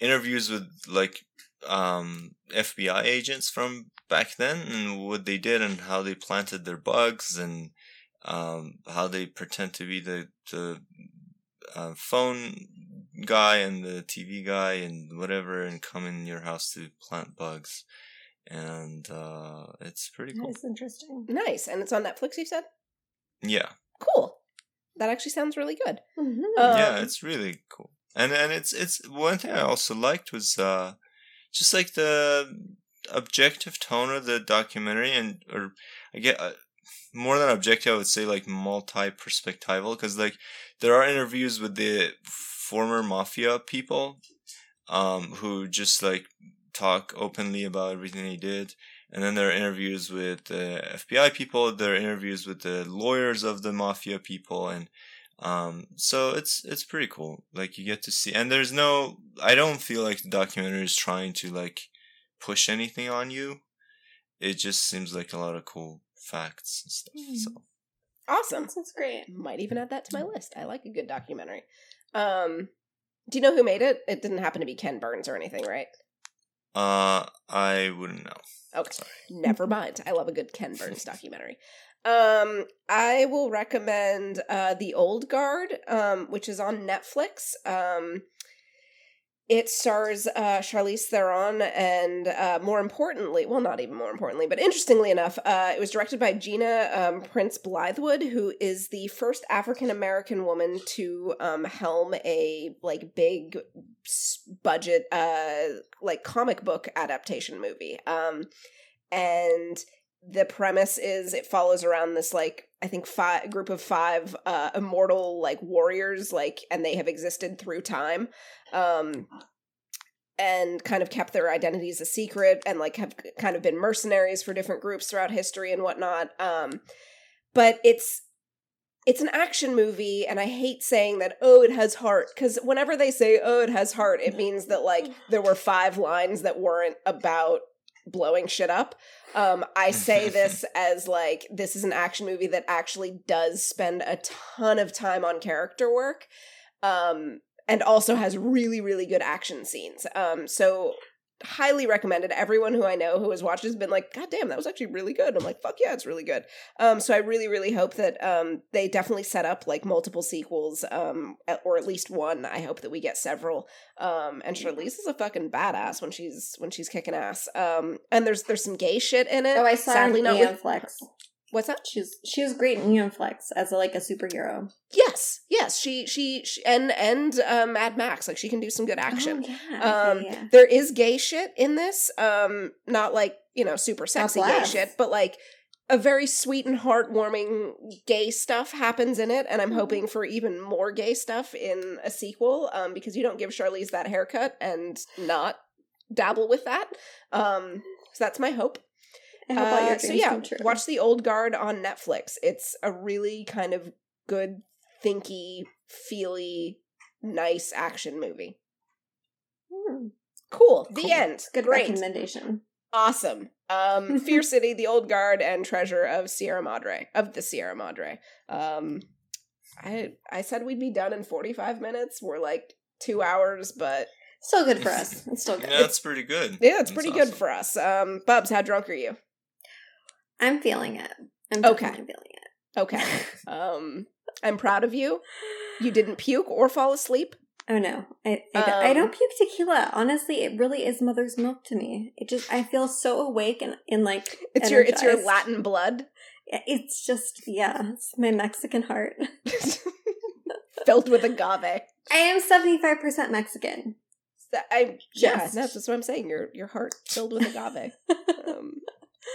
interviews with, like, FBI agents from back then and what they did and how they planted their bugs and how they pretend to be the phone guy and the TV guy and whatever and come in your house to plant bugs, and it's pretty cool. That's interesting. Nice. And it's on Netflix, you said? Yeah. Cool. That actually sounds really good. Mm-hmm. Yeah, it's really cool. And it's one thing I also liked was just like the objective tone of the documentary, and or I get more than objective, I would say like multi-perspectival, because like there are interviews with the former mafia people who just like talk openly about everything they did, and then there are interviews with the FBI people, there are interviews with the lawyers of the mafia people, and so it's pretty cool. Like you get to see, and there's no, I don't feel like the documentary is trying to like push anything on you. It just seems like a lot of cool facts and stuff. So awesome. That's great. Might even add that to my list. I like a good documentary. Do you know who made it? It didn't happen to be Ken Burns or anything, right? I wouldn't know. Okay. Sorry. Never mind. I love a good Ken Burns documentary. I will recommend The Old Guard, which is on Netflix. It stars Charlize Theron and more importantly, well, not even more importantly, but interestingly enough, it was directed by Gina Prince Blythewood, who is the first African-American woman to helm a like big budget like comic book adaptation movie. And the premise is it follows around this, like, I think group of five immortal, like, warriors, like, and they have existed through time, and kind of kept their identities a secret and, like, have kind of been mercenaries for different groups throughout history and whatnot. But it's It's an action movie, and I hate saying that, oh, it has heart, because whenever they say, oh, it has heart, it means that, like, there were 5 lines that weren't about blowing shit up. I say this as, like, this is an action movie that actually does spend a ton of time on character work, and also has really, really good action scenes. So highly recommended. Everyone who I know who has watched has been like, God damn, that was actually really good. I'm like, fuck yeah, it's really good. So I really, really hope that they definitely set up like multiple sequels, or at least one. I hope that we get several. And Charlize is a fucking badass when she's kicking ass. And there's some gay shit in it. Oh, I saw Sadly, not with Flex. What's that? She was great in Neon Flex as like a superhero. Yes. She and Mad Max, like she can do some good action. Oh, yeah. There is gay shit in this. Not like, you know, super sexy gay shit, but like a very sweet and heartwarming gay stuff happens in it, and I'm hoping for even more gay stuff in a sequel, because you don't give Charlize that haircut and not dabble with that. So that's my hope. Watch The Old Guard on Netflix. It's a really kind of good, thinky, feely, nice action movie. Cool. The end. Good recommendation. Awesome. Fear City, The Old Guard, and Treasure of the Sierra Madre. I said we'd be done in 45 minutes. We're like 2 hours, but still good for us. It's still good. Yeah, that's pretty good. Yeah, it's pretty awesome. Good for us. Bubs, how drunk are you? I'm feeling it. Okay. I'm proud of you. You didn't puke or fall asleep. Oh, no. I don't puke tequila. Honestly, it really is mother's milk to me. It just, I feel so awake and like, it's energized. It's your Latin blood. It's just, yeah, it's my Mexican heart. Filled with agave. I am 75% Mexican. That's just what I'm saying. Your heart filled with agave.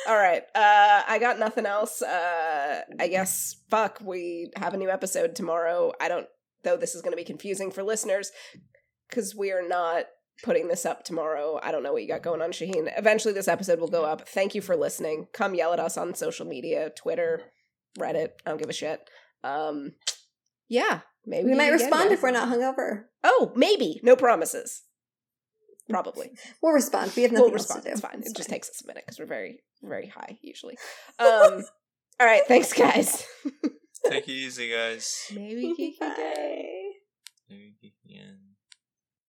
All right. I got nothing else. I guess, fuck, we have a new episode tomorrow. Though this is going to be confusing for listeners because we are not putting this up tomorrow. I don't know what you got going on, Shaheen. Eventually this episode will go up. Thank you for listening. Come yell at us on social media, Twitter, Reddit. I don't give a shit. Yeah. Maybe we might respond if we're not hungover. Oh, maybe. No promises. Probably. We'll respond. We have nothing else to do. It's fine. It just takes us a minute because we're very, very high usually. All right. Thanks, guys. Take it easy, guys. Maybe. Bye. Yeah.